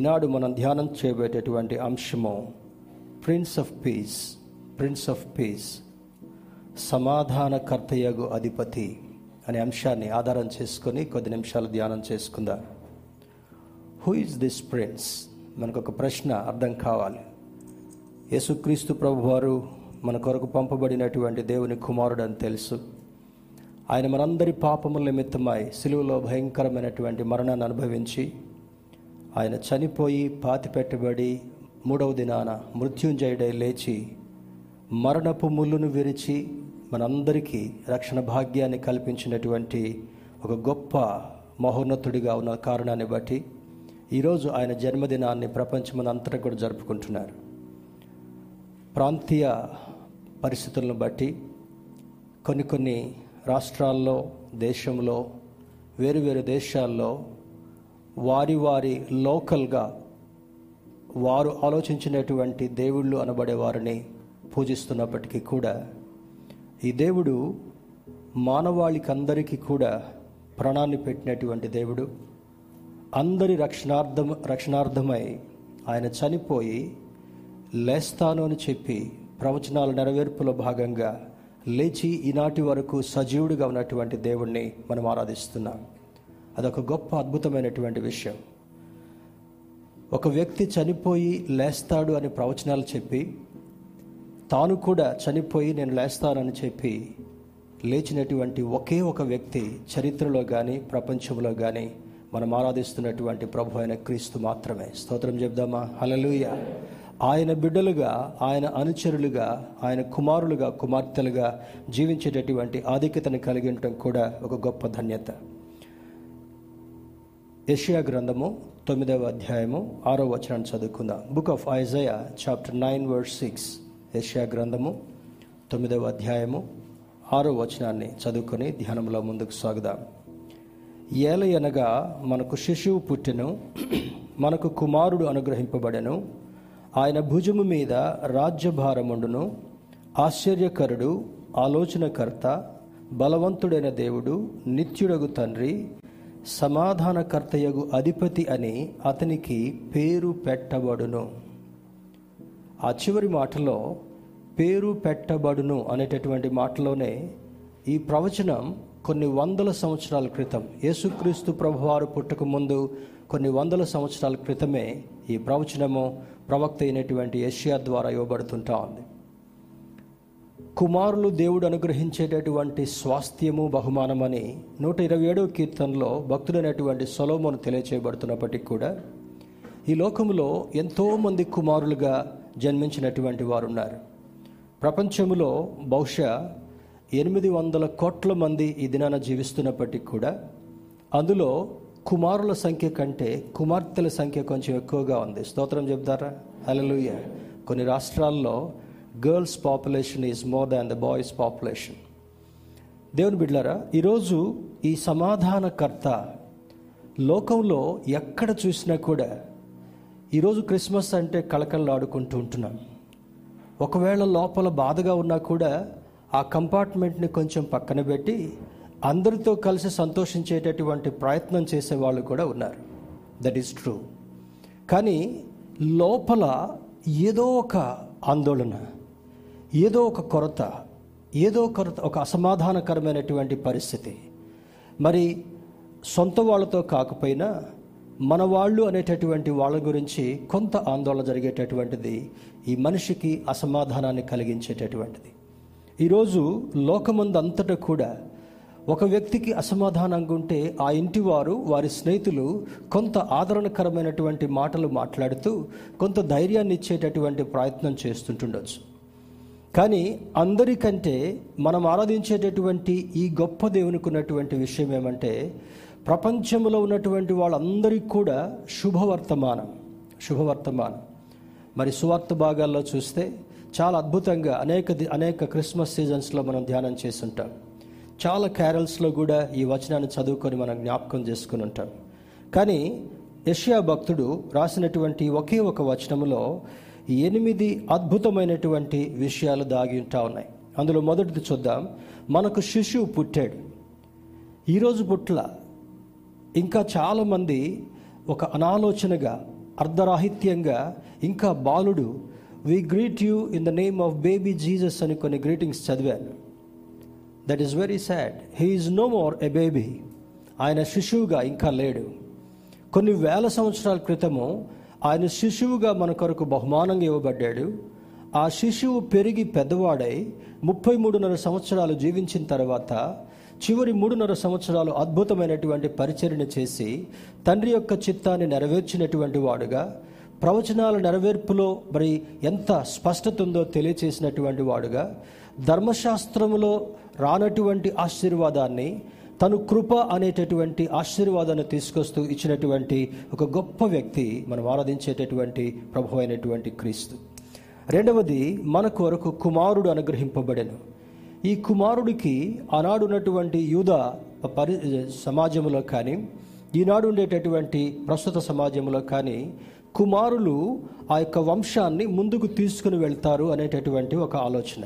ఈనాడు మనం ధ్యానం చేయబోయేటటువంటి అంశము prince of peace. Prince of peace, సమాధానకర్తయగు అధిపతి అనే అంశాన్ని ఆధారం చేసుకొని కొద్ది నిమిషాలు ధ్యానం చేసుకుందాం. Who is this prince? మనకు ఒక ప్రశ్న అర్థం కావాలి. యేసుక్రీస్తు ప్రభువారు మన కొరకు పంపబడినటువంటి దేవుని కుమారుడు అని తెలుసు. ఆయన మనందరి పాపముల నిమిత్తమై సిలువలో భయంకరమైనటువంటి మరణాన్ని అనుభవించి, ఆయన చనిపోయి పాతిపెట్టబడి మూడవ దినాన మృత్యుంజయుడై లేచి మరణపు ముళ్ళును విరిచి మనందరికీ రక్షణ భాగ్యాన్ని కల్పించినటువంటి ఒక గొప్ప మహోన్నతుడిగా ఉన్న కారణాన్ని బట్టి ఈరోజు ఆయన జన్మదినాన్ని ప్రపంచమంతటా కూడా జరుపుకుంటున్నారు. ప్రాంతీయ పరిస్థితులను బట్టి కొన్ని కొన్ని రాష్ట్రాల్లో, దేశంలో, వేరువేరు దేశాల్లో వారి లోకల్గా వారు ఆలోచించినటువంటి దేవుళ్ళు అనబడే వారిని పూజిస్తున్నప్పటికీ కూడా, ఈ దేవుడు మానవాళికందరికీ కూడా ప్రాణాన్ని పెట్టినటువంటి దేవుడు. అందరి రక్షణార్థమై ఆయన చనిపోయి లేస్తాను అని చెప్పి ప్రవచనాల నెరవేర్పులో భాగంగా లేచి ఈనాటి వరకు సజీవుడిగా ఉన్నటువంటి దేవుణ్ణి మనం ఆరాధిస్తున్నాం. అదొక గొప్ప అద్భుతమైనటువంటి విషయం. ఒక వ్యక్తి చనిపోయి లేస్తాడు అని ప్రవచనాలు చెప్పి, తాను కూడా చనిపోయి నేను లేస్తానని చెప్పి లేచినటువంటి ఒకే ఒక వ్యక్తి చరిత్రలో కానీ ప్రపంచంలో కానీ మనం ఆరాధిస్తున్నటువంటి ప్రభు అయిన క్రీస్తు మాత్రమే. స్తోత్రం చెప్దామా? హల్లెలూయా. ఆయన బిడ్డలుగా, ఆయన అనుచరులుగా, ఆయన కుమారులుగా, కుమార్తెలుగా జీవించేటటువంటి ఆధిక్యతను కలిగి ఉండటం కూడా ఒక గొప్ప ధన్యత. యెషయా గ్రంథము 9వ అధ్యాయము 6వ వచనాన్ని చదువుకుందాం. Book of Isaiah chapter 9 verse 6. యెషయా గ్రంథము 9వ అధ్యాయము 6వ వచనాన్ని చదువుకొని ధ్యానంలో ముందుకు సాగుదాం. ఏలయనగా మనకు శిశువు పుట్టెను, మనకు కుమారుడు అనుగ్రహింపబడెను, ఆయన భుజము మీద రాజ్యభారముండును. ఆశ్చర్యకరుడు, ఆలోచనకర్త, బలవంతుడైన దేవుడు, నిత్యుడగు తండ్రి, సమాధానకర్తయగు అధిపతి అని అతనికి పేరు పెట్టబడును. ఆ చివరి మాటలో పేరు పెట్టబడును అనేటటువంటి మాటలోనే ఈ ప్రవచనం కొన్ని వందల సంవత్సరాల క్రితం, యేసుక్రీస్తు ప్రభువారు పుట్టక ముందు కొన్ని వందల సంవత్సరాల క్రితమే ఈ ప్రవచనము ప్రవక్త అయినటువంటి యెషయా ద్వారా ఇవ్వబడుతుంటా ఉంది. కుమారులు దేవుడు అనుగ్రహించేటటువంటి స్వాస్థ్యము, బహుమానమని 127వ కీర్తనలో భక్తుడైనటువంటి సొలొమోను తెలియచేయబడుతున్నప్పటికీ కూడా, ఈ లోకంలో ఎంతోమంది కుమారులుగా జన్మించినటువంటి వారు ఉన్నారు. ప్రపంచంలో బహుశా 800 కోట్ల మంది ఈ దినాన జీవిస్తున్నప్పటికీ కూడా, అందులో కుమారుల సంఖ్య కంటే కుమార్తెల సంఖ్య కొంచెం ఎక్కువగా ఉంది. స్తోత్రం చెప్తారా? హల్లెలూయా. కొన్ని రాష్ట్రాల్లో girls population is more than the boys population. దేవుని బిడ్డలారా, ఈరోజు ఈ సమాధానకర్త లోకంలో ఎక్కడ చూసినా కూడా, ఈరోజు క్రిస్మస్ అంటే కళకళలాడుకుంటూ ఉంటున్నాం. ఒకవేళ లోపల బాధగా ఉన్నా కూడా ఆ కంపార్ట్మెంట్ని కొంచెం పక్కన పెట్టి అందరితో కలిసి సంతోషించేటటువంటి ప్రయత్నం చేసేవాళ్ళు కూడా ఉన్నారు. That is true. కానీ లోపల ఏదో ఒక ఆందోళన, ఏదో ఒక కొరత, ఒక అసమాధానకరమైనటువంటి పరిస్థితి. మరి సొంత వాళ్ళతో కాకపోయినా మన వాళ్ళు అనేటటువంటి వాళ్ళ గురించి కొంత ఆందోళన జరిగేటటువంటిది ఈ మనిషికి అసమాధానాన్ని కలిగించేటటువంటిది. ఈరోజు లోకమందంతటా కూడా ఒక వ్యక్తికి అసమాధానంగా ఉంటే ఆ ఇంటి వారు, వారి స్నేహితులు కొంత ఆదరణకరమైనటువంటి మాటలు మాట్లాడుతూ కొంత ధైర్యాన్ని ఇచ్చేటటువంటి ప్రయత్నం చేస్తుంటుండొచ్చు. కానీ అందరికంటే మనం ఆరాధించేటటువంటి ఈ గొప్ప దేవునికి ఉన్నటువంటి విషయం ఏమంటే, ప్రపంచంలో ఉన్నటువంటి వాళ్ళందరికీ కూడా శుభవర్తమానం. మరి సువార్త భాగాల్లో చూస్తే చాలా అద్భుతంగా అనేక క్రిస్మస్ సీజన్స్లో మనం ధ్యానం చేస్తుంటాం. చాలా క్యారల్స్లో కూడా ఈ వచనాన్ని చదువుకొని మనం జ్ఞాపకం చేసుకుని ఉంటాం. కానీ యెషయా భక్తుడు రాసినటువంటి ఒకే ఒక వచనంలో 8 అద్భుతమైనటువంటి విషయాలు దాగి ఉంటా ఉన్నాయి. అందులో మొదటిది చూద్దాం. మనకు శిశువు పుట్టాడు. ఈరోజు పుట్ల ఇంకా చాలామంది ఒక అనాలోచనగా, అర్ధరాహిత్యంగా ఇంకా బాలుడు "we greet you in the name of baby Jesus" అని కొన్ని గ్రీటింగ్స్ చదివాను. That is very sad. He is no more a baby. ఆయన శిశువుగా ఇంకా లేడు. కొన్ని వేల సంవత్సరాల క్రితము ఆయన శిశువుగా మన కొరకు బహుమానంగా ఇవ్వబడ్డాడు. ఆ శిశువు పెరిగి పెద్దవాడై 33.5 సంవత్సరాలు జీవించిన తర్వాత చివరి 3.5 సంవత్సరాలు అద్భుతమైనటువంటి పరిచర్యను చేసి తండ్రి యొక్క చిత్తాన్ని నెరవేర్చినటువంటి వాడుగా, ప్రవచనాల నెరవేర్పులో మరి ఎంత స్పష్టత ఉందో తెలియచేసినటువంటి వాడుగా, ధర్మశాస్త్రంలో రానటువంటి ఆశీర్వాదాన్ని తను కృప అనేటటువంటి ఆశీర్వాదాన్ని తీసుకొస్తూ ఇచ్చినటువంటి ఒక గొప్ప వ్యక్తి మనం ఆరాధించేటటువంటి ప్రభు అయినటువంటి క్రీస్తు. రెండవది, మన కొరకు కుమారుడు అనుగ్రహింపబడెను. ఈ కుమారుడికి ఆనాడు ఉన్నటువంటి యూదా సమాజంలో కానీ, ఈనాడు ఉండేటటువంటి ప్రస్తుత సమాజంలో కానీ కుమారులు ఆ యొక్క వంశాన్ని ముందుకు తీసుకుని వెళ్తారు అనేటటువంటి ఒక ఆలోచన.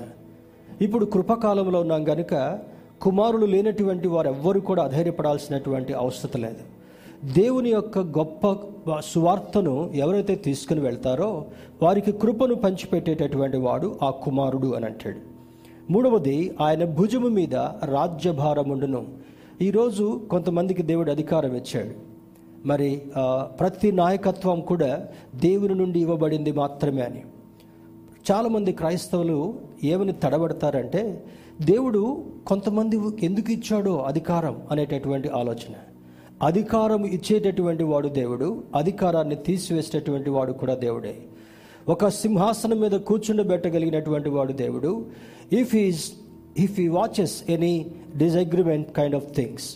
ఇప్పుడు కృపకాలంలో ఉన్నాం కనుక కుమారులు లేనటువంటి వారు ఎవ్వరూ కూడా అధైర్యపడాల్సినటువంటి అవసరం లేదు. దేవుని యొక్క గొప్ప సువార్తను ఎవరైతే తీసుకుని వెళ్తారో వారికి కృపను పంచిపెట్టేటటువంటి వాడు ఆ కుమారుడు అని అంటాడు. మూడవది, ఆయన భుజము మీద రాజ్యభారముండును. ఈరోజు కొంతమందికి దేవుడు అధికారం ఇచ్చాడు. మరి ప్రతి నాయకత్వం కూడా దేవుని నుండి ఇవ్వబడింది మాత్రమే అని చాలామంది క్రైస్తవులు ఏమని తడబడతారంటే, దేవుడు కొంతమంది ఎందుకు ఇచ్చాడో అధికారం అనేటటువంటి ఆలోచన. అధికారం ఇచ్చేటటువంటి వాడు దేవుడు, అధికారాన్ని తీసివేసేటటువంటి వాడు కూడా దేవుడే. ఒక సింహాసనం మీద కూర్చుండబెట్టగలిగినటువంటి వాడు దేవుడు. If he watches any disagreement kind of things,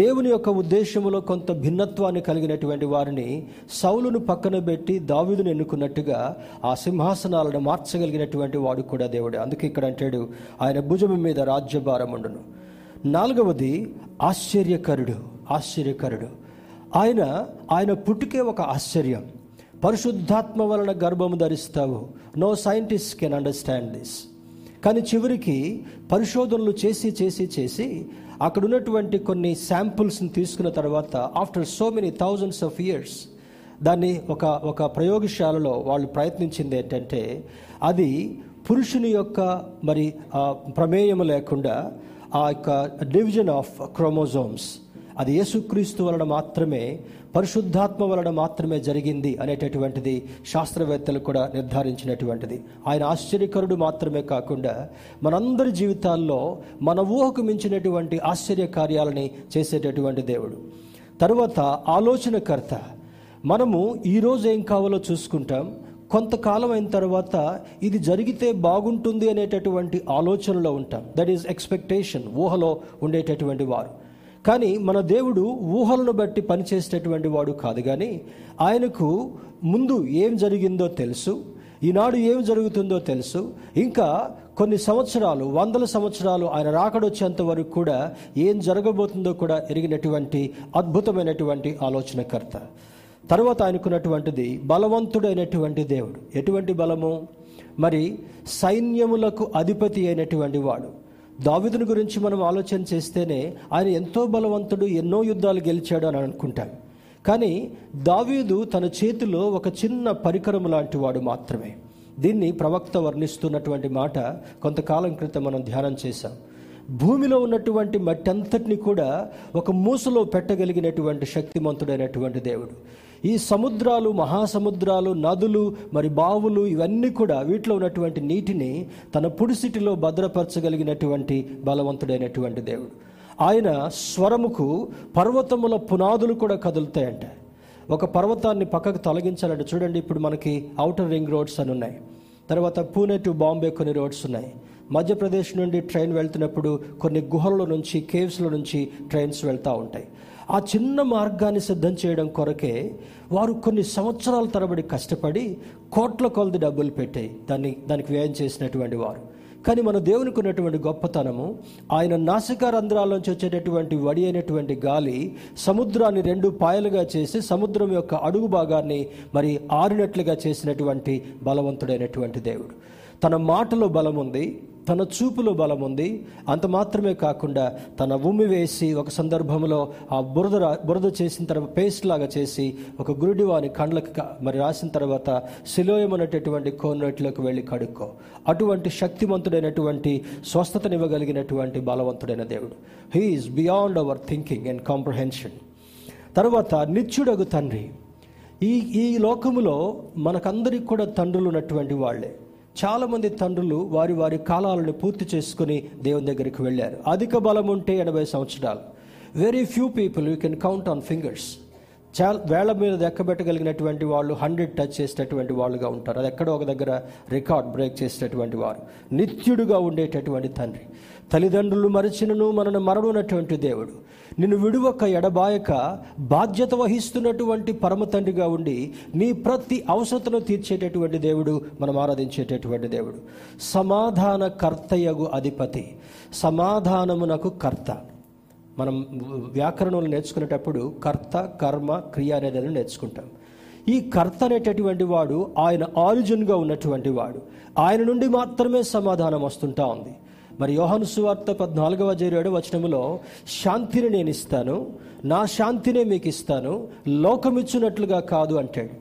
దేవుని యొక్క ఉద్దేశంలో కొంత భిన్నత్వాన్ని కలిగినటువంటి వారిని సౌలును పక్కన పెట్టి దావీదును ఎన్నుకున్నట్టుగా ఆ సింహాసనాలను మార్చగలిగినటువంటి వాడు కూడా దేవుడే. అందుకే ఇక్కడ అంటాడు, ఆయన భుజం మీద రాజ్యభారం ఉండును. నాలుగవది, ఆశ్చర్యకరుడు. ఆశ్చర్యకరుడు ఆయన. ఆయన పుట్టుకే ఒక ఆశ్చర్యం. పరిశుద్ధాత్మ వలన గర్భము ధరిస్తావు. No scientist can understand this. కానీ చివరికి పరిశోధనలు చేసి చేసి చేసి అక్కడ ఉన్నటువంటి కొన్ని శాంపుల్స్ని తీసుకున్న తర్వాత after so many thousands of years దాన్ని ఒక ప్రయోగశాలలో వాళ్ళు ప్రయత్నించింది ఏంటంటే, అది పురుషుని యొక్క మరి ప్రమేయం లేకుండా ఆ యొక్క డివిజన్ ఆఫ్ క్రోమోజోమ్స్ అది యేసుక్రీస్తు వలన మాత్రమే, పరిశుద్ధాత్మ వలన మాత్రమే జరిగింది అనేటటువంటిది శాస్త్రవేత్తలు కూడా నిర్ధారించినటువంటిది. ఆయన ఆశ్చర్యకరుడు మాత్రమే కాకుండా మనందరి జీవితాల్లో మన ఊహకు మించినటువంటి ఆశ్చర్య కార్యాలని చేసేటటువంటి దేవుడు. తర్వాత ఆలోచనకర్త. మనము ఈరోజు ఏం కావాలో చూసుకుంటాం, కొంతకాలం అయిన తర్వాత ఇది జరిగితే బాగుంటుంది అనేటటువంటి ఆలోచనలో ఉంటాం. దట్ ఈజ్ ఎక్స్పెక్టేషన్, ఊహలో ఉండేటటువంటి వారు. కానీ మన దేవుడు ఊహలను బట్టి పనిచేసేటటువంటి వాడు కాదు. కానీ ఆయనకు ముందు ఏం జరిగిందో తెలుసు, ఈనాడు ఏం జరుగుతుందో తెలుసు, ఇంకా కొన్ని సంవత్సరాలు, వందల సంవత్సరాలు ఆయన రాకడొచ్చేంత వరకు కూడా ఏం జరగబోతుందో కూడా ఎరిగినటువంటి అద్భుతమైనటువంటి ఆలోచనకర్త. తర్వాత ఆయనకున్నటువంటిది బలవంతుడైనటువంటి దేవుడు. ఎటువంటి బలము? మరి సైన్యములకు అధిపతి అయినటువంటి వాడు. దావీదుని గురించి మనం ఆలోచన చేస్తేనే ఆయన ఎంతో బలవంతుడు, ఎన్నో యుద్ధాలు గెలిచాడు అని అనుకుంటాం. కానీ దావీదు తన చేతిలో ఒక చిన్న పరికరం లాంటి వాడు మాత్రమే. దీన్ని ప్రవక్త వర్ణిస్తున్నటువంటి మాట కొంతకాలం క్రితం మనం ధ్యానం చేశాం. భూమిలో ఉన్నటువంటి మట్టి అంతటిని కూడా ఒక మూసలో పెట్టగలిగినటువంటి శక్తిమంతుడైనటువంటి దేవుడు. ఈ సముద్రాలు, మహాసముద్రాలు, నదులు, మరి బావులు, ఇవన్నీ కూడా వీటిలో ఉన్నటువంటి నీటిని తన పుడిసిటిలో భద్రపరచగలిగినటువంటి బలవంతుడైనటువంటి దేవుడు. ఆయన స్వరముకు పర్వతముల పునాదులు కూడా కదులుతాయంట. ఒక పర్వతాన్ని పక్కకు తొలగించాలంటే చూడండి, ఇప్పుడు మనకి ఔటర్ రింగ్ రోడ్స్ అని ఉన్నాయి, తర్వాత పూణే టు బాంబే కొన్ని రోడ్స్ ఉన్నాయి, మధ్యప్రదేశ్ నుండి ట్రైన్ వెళ్తున్నప్పుడు కొన్ని గుహల్లో నుంచి, కేవ్స్లో నుంచి ట్రైన్స్ వెళ్తూ ఉంటాయి. ఆ చిన్న మార్గాన్ని సిద్ధం చేయడం కొరకే వారు కొన్ని సంవత్సరాల తరబడి కష్టపడి కోట్ల కొలది డబ్బులు పెట్టాయి, దానికి వ్యయం చేసినటువంటి వారు. కానీ మన దేవునికి ఉన్నటువంటి గొప్పతనము, ఆయన నాసికా రంధ్రాల నుంచి వచ్చేటటువంటి వడి అయినటువంటి గాలి సముద్రాన్ని రెండు పాయలుగా చేసి సముద్రం యొక్క అడుగు భాగాన్ని మరి ఆరినట్లుగా చేసినటువంటి బలవంతుడైనటువంటి దేవుడు. తన మాటలో బలం ఉంది, తన చూపులో బలం ఉంది. అంత మాత్రమే కాకుండా తన ఉమ్మి వేసి ఒక సందర్భంలో ఆ బురద చేసిన తర్వాత పేస్ట్ లాగా చేసి ఒక గురుడి వాని కండ్లకు మరి రాసిన తర్వాత శిలోయం అనేటటువంటి కోనట్లోకి వెళ్ళి కడుక్కో. అటువంటి శక్తివంతుడైనటువంటి, స్వస్థతనివ్వగలిగినటువంటి బలవంతుడైన దేవుడు. He is beyond our thinking and comprehension. తర్వాత నిత్యుడగు తండ్రి. ఈ లోకములో మనకందరికి కూడా తండ్రులు ఉన్నటువంటి వాళ్ళే. చాలామంది తండ్రులు వారి కాలాలను పూర్తి చేసుకుని దేవుని దగ్గరికి వెళ్ళారు. అధిక బలం ఉంటే 80 సంవత్సరాలు. Very few people you can count on fingers. చాలా వేళ మీద దెక్కబెట్టగలిగినటువంటి వాళ్ళు 100 టచ్ చేసేటటువంటి వాళ్ళుగా ఉంటారు. అది ఎక్కడో ఒక దగ్గర రికార్డ్ బ్రేక్ చేసేటటువంటి వారు, నిత్యుడుగా ఉండేటటువంటి తండ్రి. తల్లిదండ్రులు మరిచినను మనను మరడునటువంటి దేవుడు, నిన్ను విడువక ఎడబాయక బాధ్యత వహిస్తున్నటువంటి పరమ తండ్రిగా ఉండి నీ ప్రతి అవసరతను తీర్చేటటువంటి దేవుడు, మనం ఆరాధించేటటువంటి దేవుడు. సమాధాన కర్తయగు అధిపతి, సమాధానమునకు కర్త. మనం వ్యాకరణంలో నేర్చుకునేటప్పుడు కర్త, కర్మ, క్రియ అనేదాన్ని నేర్చుకుంటాం. ఈ కర్త అనేటటువంటి వాడు ఆయన ఆరిజిన్గా ఉన్నటువంటి వాడు. ఆయన నుండి మాత్రమే సమాధానం వస్తుంటా ఉంది. మరి యోహాను సువార్త 14:7 శాంతిని నేను ఇస్తాను, నా శాంతినే మీకు ఇస్తాను, లోకమిచ్చినట్లుగా కాదు అంటాడు.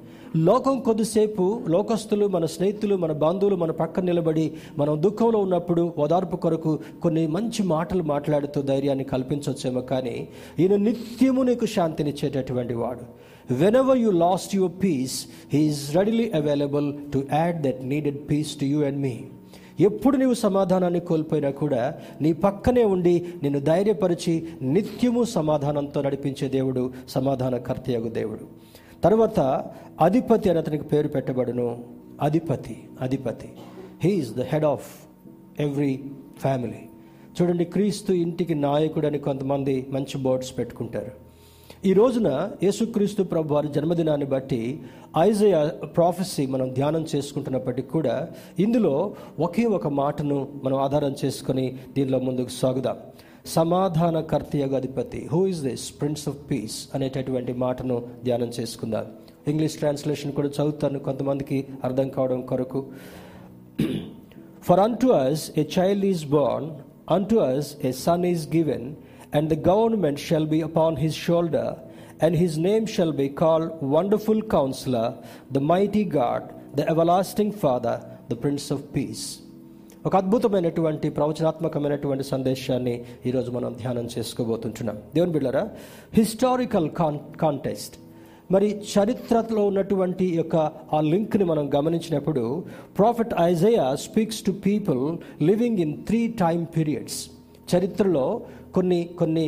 లోకం కొద్దిసేపు లోకస్తులు, మన స్నేహితులు, మన బంధువులు మన పక్కన నిలబడి మనం దుఃఖంలో ఉన్నప్పుడు ఓదార్పు కొరకు కొన్ని మంచి మాటలు మాట్లాడుతూ ధైర్యాన్ని కల్పించవచ్చేమో. కానీ ఈయన నిత్యము నీకు శాంతినిచ్చేటటువంటి వాడు. Whenever you lost your peace, he is readily available to add that needed peace to you and me. ఎప్పుడు నీవు సమాధానాన్ని కోల్పోయినా కూడా నీ పక్కనే ఉండి నిన్ను ధైర్యపరిచి నిత్యము సమాధానంతో నడిపించే దేవుడు, సమాధానకర్తయగు దేవుడు. తర్వాత అధిపతి అని అతనికి పేరు పెట్టబడును. అధిపతి he is the head of every family. చూడండి, క్రీస్తు ఇంటికి నాయకుడు అని కొంతమంది మంచి బోర్డ్స్ పెట్టుకుంటారు. ఈ రోజున యేసుక్రీస్తు ప్రభు వారి జన్మదినాన్ని బట్టి ఐజయా ప్రాఫెసీ మనం ధ్యానం చేసుకుంటున్నప్పటికీ కూడా ఇందులో ఒకే ఒక మాటను మనం ఆధారం చేసుకొని దీనిలో ముందుకు సాగుదాం. సమాధానకర్తయగు అధిపతి, who is this prince of peace అనేటటువంటి మాటను ధ్యానం చేసుకుందాం. ఇంగ్లీష్ ట్రాన్స్లేషన్ కూడా చదువుతాను కొంతమందికి అర్థం కావడం కొరకు. For unto us a child is born, unto us a son is given, and the government shall be upon his shoulder, and his name shall be called Wonderful Counselor, the Mighty God, the Everlasting Father, the Prince of Peace. ఒక అద్భుతమైనటువంటి ప్రవచనాత్మకమైనటువంటి సందేశాన్ని ఈరోజు మనం ధ్యానం చేసుకోబోతుంటున్నాం. దేవుని బిడ్డలారా, historical context, మరి చరిత్రలో ఉన్నటువంటి యొక్క ఆ లింక్ని మనం గమనించినప్పుడు prophet Isaiah speaks to people living in 3 time periods. చరిత్రలో కొన్ని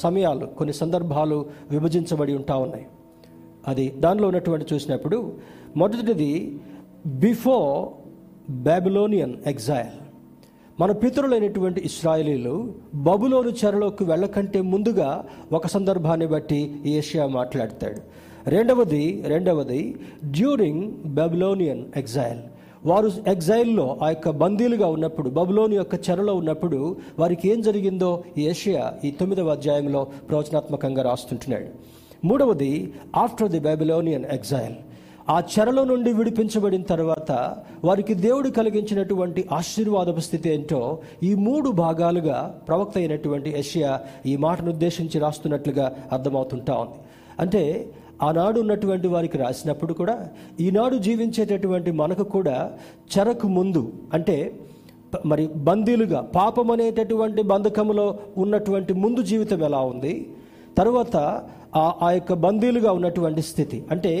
సమయాలు, కొన్ని సందర్భాలు విభజించబడి ఉంటా ఉన్నాయి. అది దానిలో ఉన్నటువంటి చూసినప్పుడు మొదటిది బిఫోర్ బాబిలోనియన్ ఎగ్జైల్. మన పితరులైనటువంటి ఇశ్రాయేలీలు బబులోను చెరలోకి వెళ్ళకంటే ముందుగా ఒక సందర్భాన్ని బట్టి ఏషియా మాట్లాడతాడు. రెండవది డ్యూరింగ్ బాబిలోనియన్ ఎగ్జైల్. వారు ఎగ్జైల్లో, ఆ యొక్క బందీలుగా ఉన్నప్పుడు, బబులోని యొక్క చెరలో ఉన్నప్పుడు వారికి ఏం జరిగిందో యెషయా ఈ 9వ అధ్యాయంలో ప్రవచనాత్మకంగా రాస్తుంటున్నాడు. మూడవది ఆఫ్టర్ ది బాబిలోనియన్ ఎగ్జైల్. ఆ చెరలో నుండి విడిపించబడిన తర్వాత వారికి దేవుడు కలిగించినటువంటి ఆశీర్వాదపు స్థితి ఏంటో ఈ 3 భాగాలుగా ప్రవక్త అయినటువంటి యెషయా ఈ మాటను ఉద్దేశించి రాస్తున్నట్లుగా అర్థమవుతుంటా ఉంది. అంటే ఆనాడు ఉన్నటువంటి వారికి రాసినప్పుడు కూడా, ఈనాడు జీవించేటటువంటి మనకు కూడా చెరకు ముందు, అంటే మరి బందీలుగా పాపం అనేటటువంటి బంధకంలో ఉన్నటువంటి ముందు జీవితం ఎలా ఉంది, తర్వాత ఆ యొక్క బందీలుగా ఉన్నటువంటి స్థితి, అంటే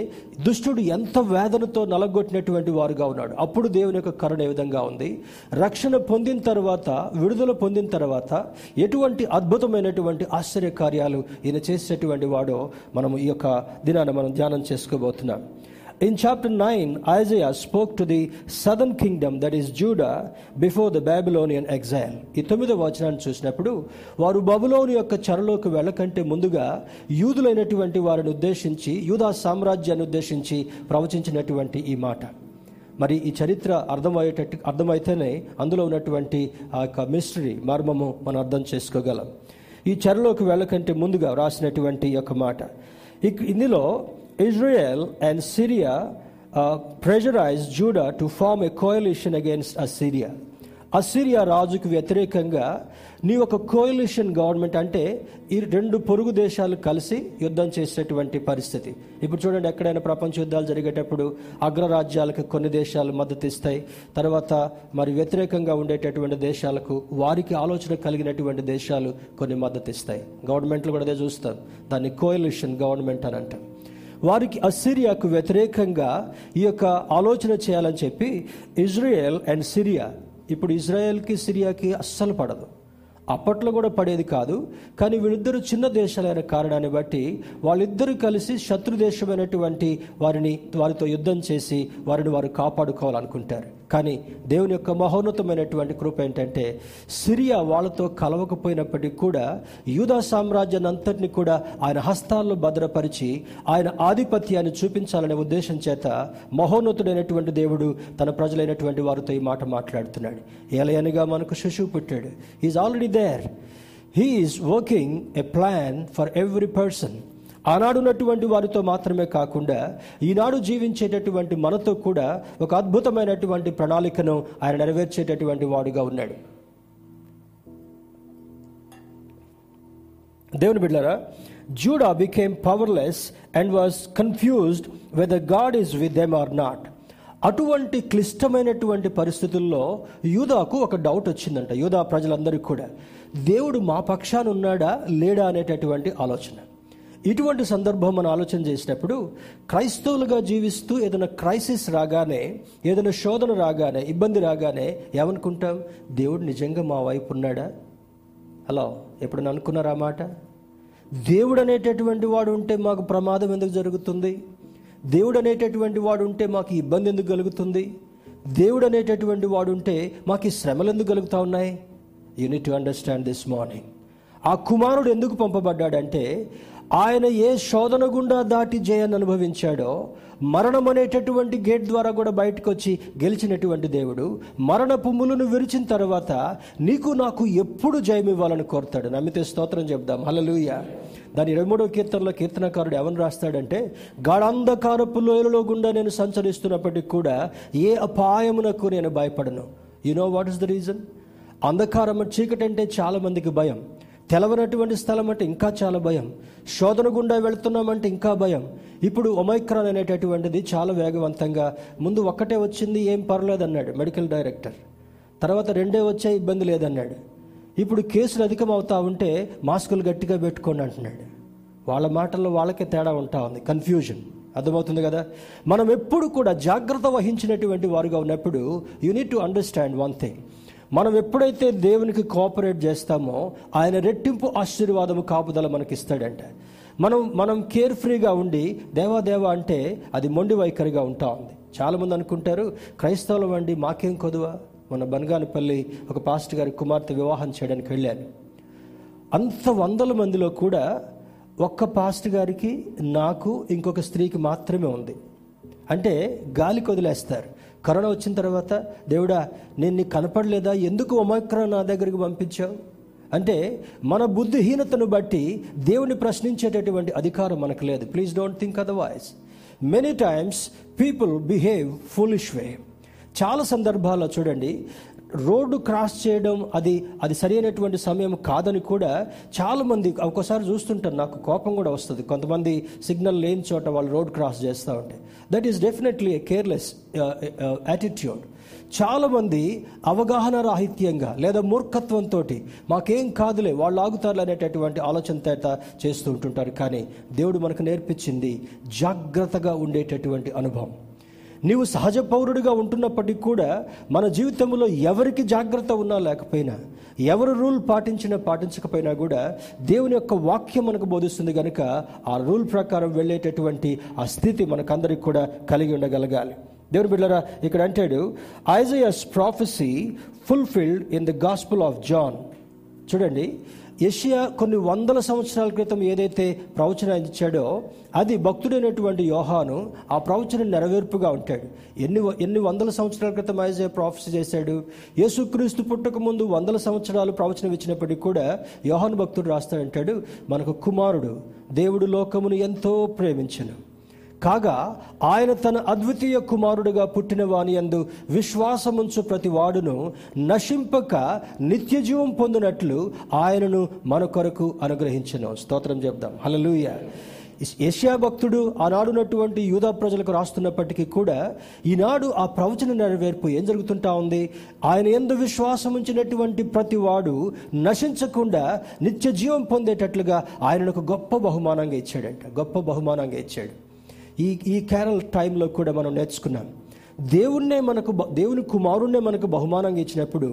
దుష్టుడు ఎంత వేదనతో నలగొట్టినటువంటి వారుగా ఉన్నాడు, అప్పుడు దేవుని యొక్క కరుణ ఏ విధంగా ఉంది, రక్షణ పొందిన తర్వాత, విడుదల పొందిన తర్వాత ఎటువంటి అద్భుతమైనటువంటి ఆశ్చర్య కార్యాలు ఈయన చేసేటువంటి వాడో మనం ఈ యొక్క దినాన్ని మనం ధ్యానం చేసుకోబోతున్నాం. In chapter 9, Isaiah spoke to the southern kingdom, that is Judah, before the Babylonian exile. ఈ 9వ వచనాన్ని చూసినప్పుడు వారు బబులోను యొక్క చెరలోకి వెళ్ళకంటే ముందుగా యూదులైనటువంటి వారిని ఉద్దేశించి, యూదా సామ్రాజ్యాన్ని ఉద్దేశించి ప్రవచించినటువంటి ఈ మాట. మరి ఈ చరిత్ర అర్థమైతేనే అందులో ఉన్నటువంటి ఆ యొక్క మిస్టరీ, మర్మము మనం అర్థం చేసుకోగలం. ఈ చెరలోకి వెళ్ళకంటే ముందుగా రాసినటువంటి యొక్క మాట. ఇందులో Israel and Syria pressurize Judah to form a coalition against Assyria. Assyria రాజుకు వ్యతిరేకంగా నీ ఒక కోయలిషన్ గవర్నమెంట్, అంటే ఈ రెండు పొరుగు దేశాలు కలిసి యుద్ధం చేసేటువంటి పరిస్థితి. ఇప్పుడు చూడండి, ఎక్కడైనా ప్రపంచ యుద్ధాలు జరిగేటప్పుడు అగ్రరాజ్యాలకు కొన్ని దేశాలు మద్దతు ఇస్తాయి, తర్వాత మరి వ్యతిరేకంగా ఉండేటటువంటి దేశాలకు, వారికి ఆలోచన కలిగినటువంటి దేశాలు కొన్ని మద్దతు ఇస్తాయి. గవర్నమెంట్లు కూడా అదే చూస్తారు, దాన్ని కోయలిషన్ గవర్నమెంట్ అని అంటాం. వారికి అసిరియాకు వ్యతిరేకంగా ఈ యొక్క ఆలోచన చేయాలని చెప్పి ఇజ్రాయెల్ అండ్ సిరియా, ఇప్పుడు ఇజ్రాయెల్కి సిరియాకి అస్సలు పడదు, అప్పట్లో కూడా పడేది కాదు, కానీ వీళ్ళిద్దరు చిన్న దేశాలైన కారణాన్ని బట్టి వాళ్ళిద్దరూ కలిసి శత్రుదేశమైనటువంటి వారితో యుద్ధం చేసి వారిని వారు కాపాడుకోవాలనుకుంటారు. కానీ దేవుని యొక్క మహోన్నతమైనటువంటి కృప ఏంటంటే, సిరియా వాళ్ళతో కలవకపోయినప్పటికీ కూడా యూదా సామ్రాజ్యాన్ని అంతటిని కూడా ఆయన హస్తాల్లో భద్రపరిచి ఆయన ఆధిపత్యాన్ని చూపించాలనే ఉద్దేశం చేత మహోన్నతుడైనటువంటి దేవుడు తన ప్రజలైనటువంటి వారితో ఈ మాట మాట్లాడుతున్నాడు. ఏలయనగా మనకు శిశువు పుట్టాడు. He's already there, he's working a plan for every person. ఆనాడున్నటువంటి వారితో మాత్రమే కాకుండా ఈనాడు జీవించేటటువంటి మనతో కూడా ఒక అద్భుతమైనటువంటి ప్రణాళికను ఆయన నెరవేర్చేటటువంటి వాడుగా ఉన్నాడు. దేవుని బిడ్డలారా, Judah became powerless and was confused whether God is with them or not. అటువంటి క్లిష్టమైనటువంటి పరిస్థితుల్లో యూదాకు ఒక డౌట్ వచ్చిందంట, యూదా ప్రజలందరికీ కూడా, దేవుడు మా పక్షాన ఉన్నాడా లేడా అనేటటువంటి ఆలోచన. ఇటువంటి సందర్భం మనం ఆలోచన చేసినప్పుడు, క్రైస్తవులుగా జీవిస్తూ ఏదైనా క్రైసిస్ రాగానే, ఏదైనా శోధన రాగానే, ఇబ్బంది రాగానే ఏమనుకుంటాం, దేవుడు నిజంగా మా వైపు ఉన్నాడా? హలో, ఎప్పుడైనా అనుకున్నారా మాట? దేవుడు అనేటటువంటి వాడు ఉంటే మాకు ప్రమాదం ఎందుకు జరుగుతుంది? దేవుడు అనేటటువంటి వాడు ఉంటే మాకు ఇబ్బంది ఎందుకు కలుగుతుంది? దేవుడు అనేటటువంటి వాడు ఉంటే మాకు శ్రమలు ఎందుకు కలుగుతూ ఉన్నాయి? You need to understand this morning. ఆ కుమారుడు ఎందుకు పంపబడ్డాడంటే, ఆయన ఏ శోధన గుండా దాటి జయాన్ని అనుభవించాడో, మరణం అనేటటువంటి గేట్ ద్వారా కూడా బయటకు వచ్చి గెలిచినటువంటి దేవుడు మరణపు ముళ్ళను విరిచిన తర్వాత నీకు నాకు ఎప్పుడు జయం ఇవ్వాలని కోరుతాడు. నమ్మితే స్తోత్రం చెప్దాం, హల్లెలూయా. దాని 23వ కీర్తనలో కీర్తనకారుడు ఏమని రాస్తాడంటే, గాఢాంధకారపు లోయలలో గుండా నేను సంచరిస్తున్నప్పటికీ కూడా ఏ అపాయమునకు నేను భయపడను. You know what is the reason? అంధకారం, చీకటి అంటే చాలామందికి భయం, తెలవనటువంటి స్థలం అంటే ఇంకా చాలా భయం, శోధన గుండా వెళుతున్నామంటే ఇంకా భయం. ఇప్పుడు ఒమైక్రాన్ అనేటటువంటిది చాలా వేగవంతంగా, ముందు ఒక్కటే వచ్చింది, ఏం పర్లేదన్నాడు మెడికల్ డైరెక్టర్, తర్వాత రెండే వచ్చే ఇబ్బంది లేదన్నాడు. ఇప్పుడు కేసులు అధికం అవుతా ఉంటే మాస్కులు గట్టిగా పెట్టుకోండి అంటున్నాడు. వాళ్ళ మాటల్లో వాళ్ళకే తేడా ఉంటా ఉంది, కన్ఫ్యూజన్. అర్థమవుతుంది కదా? మనం ఎప్పుడు కూడా జాగ్రత్త వహించినటువంటి వారుగా ఉన్నప్పుడు you need to understand one thing. మనం ఎప్పుడైతే దేవునికి కోఆపరేట్ చేస్తామో ఆయన రెట్టింపు ఆశీర్వాదము, కాపుదల మనకిస్తాడంట. మనం కేర్ఫ్రీగా ఉండి దేవాదేవా అంటే అది మొండి వైఖరిగా ఉంటా ఉంది. చాలామంది అనుకుంటారు, క్రైస్తవులం అండి మాకేం కొదువ. మన బనగానపల్లి ఒక పాస్టర్ గారి కుమార్తె వివాహం చేయడానికి వెళ్ళాను. అంత వందల మందిలో కూడా ఒక్క పాస్టర్ గారికి, నాకు, ఇంకొక స్త్రీకి మాత్రమే ఉంది. అంటే గాలి కొదిలేస్తారు. కరోనా వచ్చిన తర్వాత, దేవుడా నేను నీకు కనపడలేదా, ఎందుకు ఒమైక్రాన్ నా దగ్గరికి పంపించావు అంటే, మన బుద్ధిహీనతను బట్టి దేవుని ప్రశ్నించేటటువంటి అధికారం మనకు లేదు. Please don't think otherwise. Many times people behave foolish way. చాలా సందర్భాల్లో చూడండి, రోడ్డు క్రాస్ చేయడం అది సరైనటువంటి సమయం కాదని కూడా చాలామంది, ఒక్కోసారి చూస్తుంటారు, నాకు కోపం కూడా వస్తుంది. కొంతమంది సిగ్నల్ లేని చోట వాళ్ళు రోడ్ క్రాస్ చేస్తూ ఉంటే that is definitely a careless attitude. చాలామంది అవగాహన రాహిత్యంగా లేదా మూర్ఖత్వంతో మాకేం కాదులే, వాళ్ళు ఆగుతారు అనేటటువంటి ఆలోచన తేట చేస్తూ ఉంటుంటారు. కానీ దేవుడు మనకు నేర్పించింది జాగ్రత్తగా ఉండేటటువంటి అనుభవం. నీవు సహజ పౌరుడిగా ఉంటున్నప్పటికీ కూడా మన జీవితంలో ఎవరికి జాగ్రత్త ఉన్నా లేకపోయినా, ఎవరు రూల్ పాటించినా పాటించకపోయినా కూడా దేవుని యొక్క వాక్యం మనకు బోధిస్తుంది కనుక ఆ రూల్ ప్రకారం వెళ్ళేటటువంటి ఆ స్థితి మనకందరికి కూడా కలిగి ఉండగలగాలి. దేవుని బిడ్డలారా, ఇక్కడ అంటాడు Isaiah's prophecy fulfilled in the gospel of John. చూడండి, యెషయా కొన్ని వందల సంవత్సరాల క్రితం ఏదైతే ప్రవచన ఇచ్చాడో అది భక్తుడైనటువంటి యోహాను ఆ ప్రవచన నెరవేర్పుగా ఉంటాడు. ఎన్ని వందల సంవత్సరాల క్రితం ఐజయా ప్రొఫెసీ చేశాడు? యేసుక్రీస్తు పుట్టక ముందు 100 సంవత్సరాలు ప్రవచనం ఇచ్చినప్పటికీ కూడా యోహాను భక్తుడు రాస్తాడంటాడు, మనకు కుమారుడు, దేవుడు లోకమును ఎంతో ప్రేమించెను, కాగా ఆయన తన అద్వితీయ కుమారుడుగా పుట్టిన వాని యందు విశ్వాసముంచు ప్రతి వాడును నశింపక నిత్య జీవం పొందినట్లు ఆయనను మన కొరకు అనుగ్రహించను. స్తోత్రం చెప్దాం. హల్లెలూయా. యెషయా భక్తుడు ఆనాడున్నటువంటి యూదా ప్రజలకు రాస్తున్నప్పటికీ కూడా ఈనాడు ఆ ప్రవచన నెరవేర్పు ఏం జరుగుతుంటా ఉంది? ఆయన యందు విశ్వాసం ఉంచినటువంటి ప్రతి వాడు నశించకుండా నిత్య జీవం పొందేటట్లుగా ఆయనకు గొప్ప బహుమానంగా ఇచ్చాడంట, గొప్ప బహుమానంగా ఇచ్చాడు. ఈ కేరళ టైంలో కూడా మనం నేర్చుకున్నాం, దేవుని కుమారుణ్ణే మనకు బహుమానంగా ఇచ్చినప్పుడు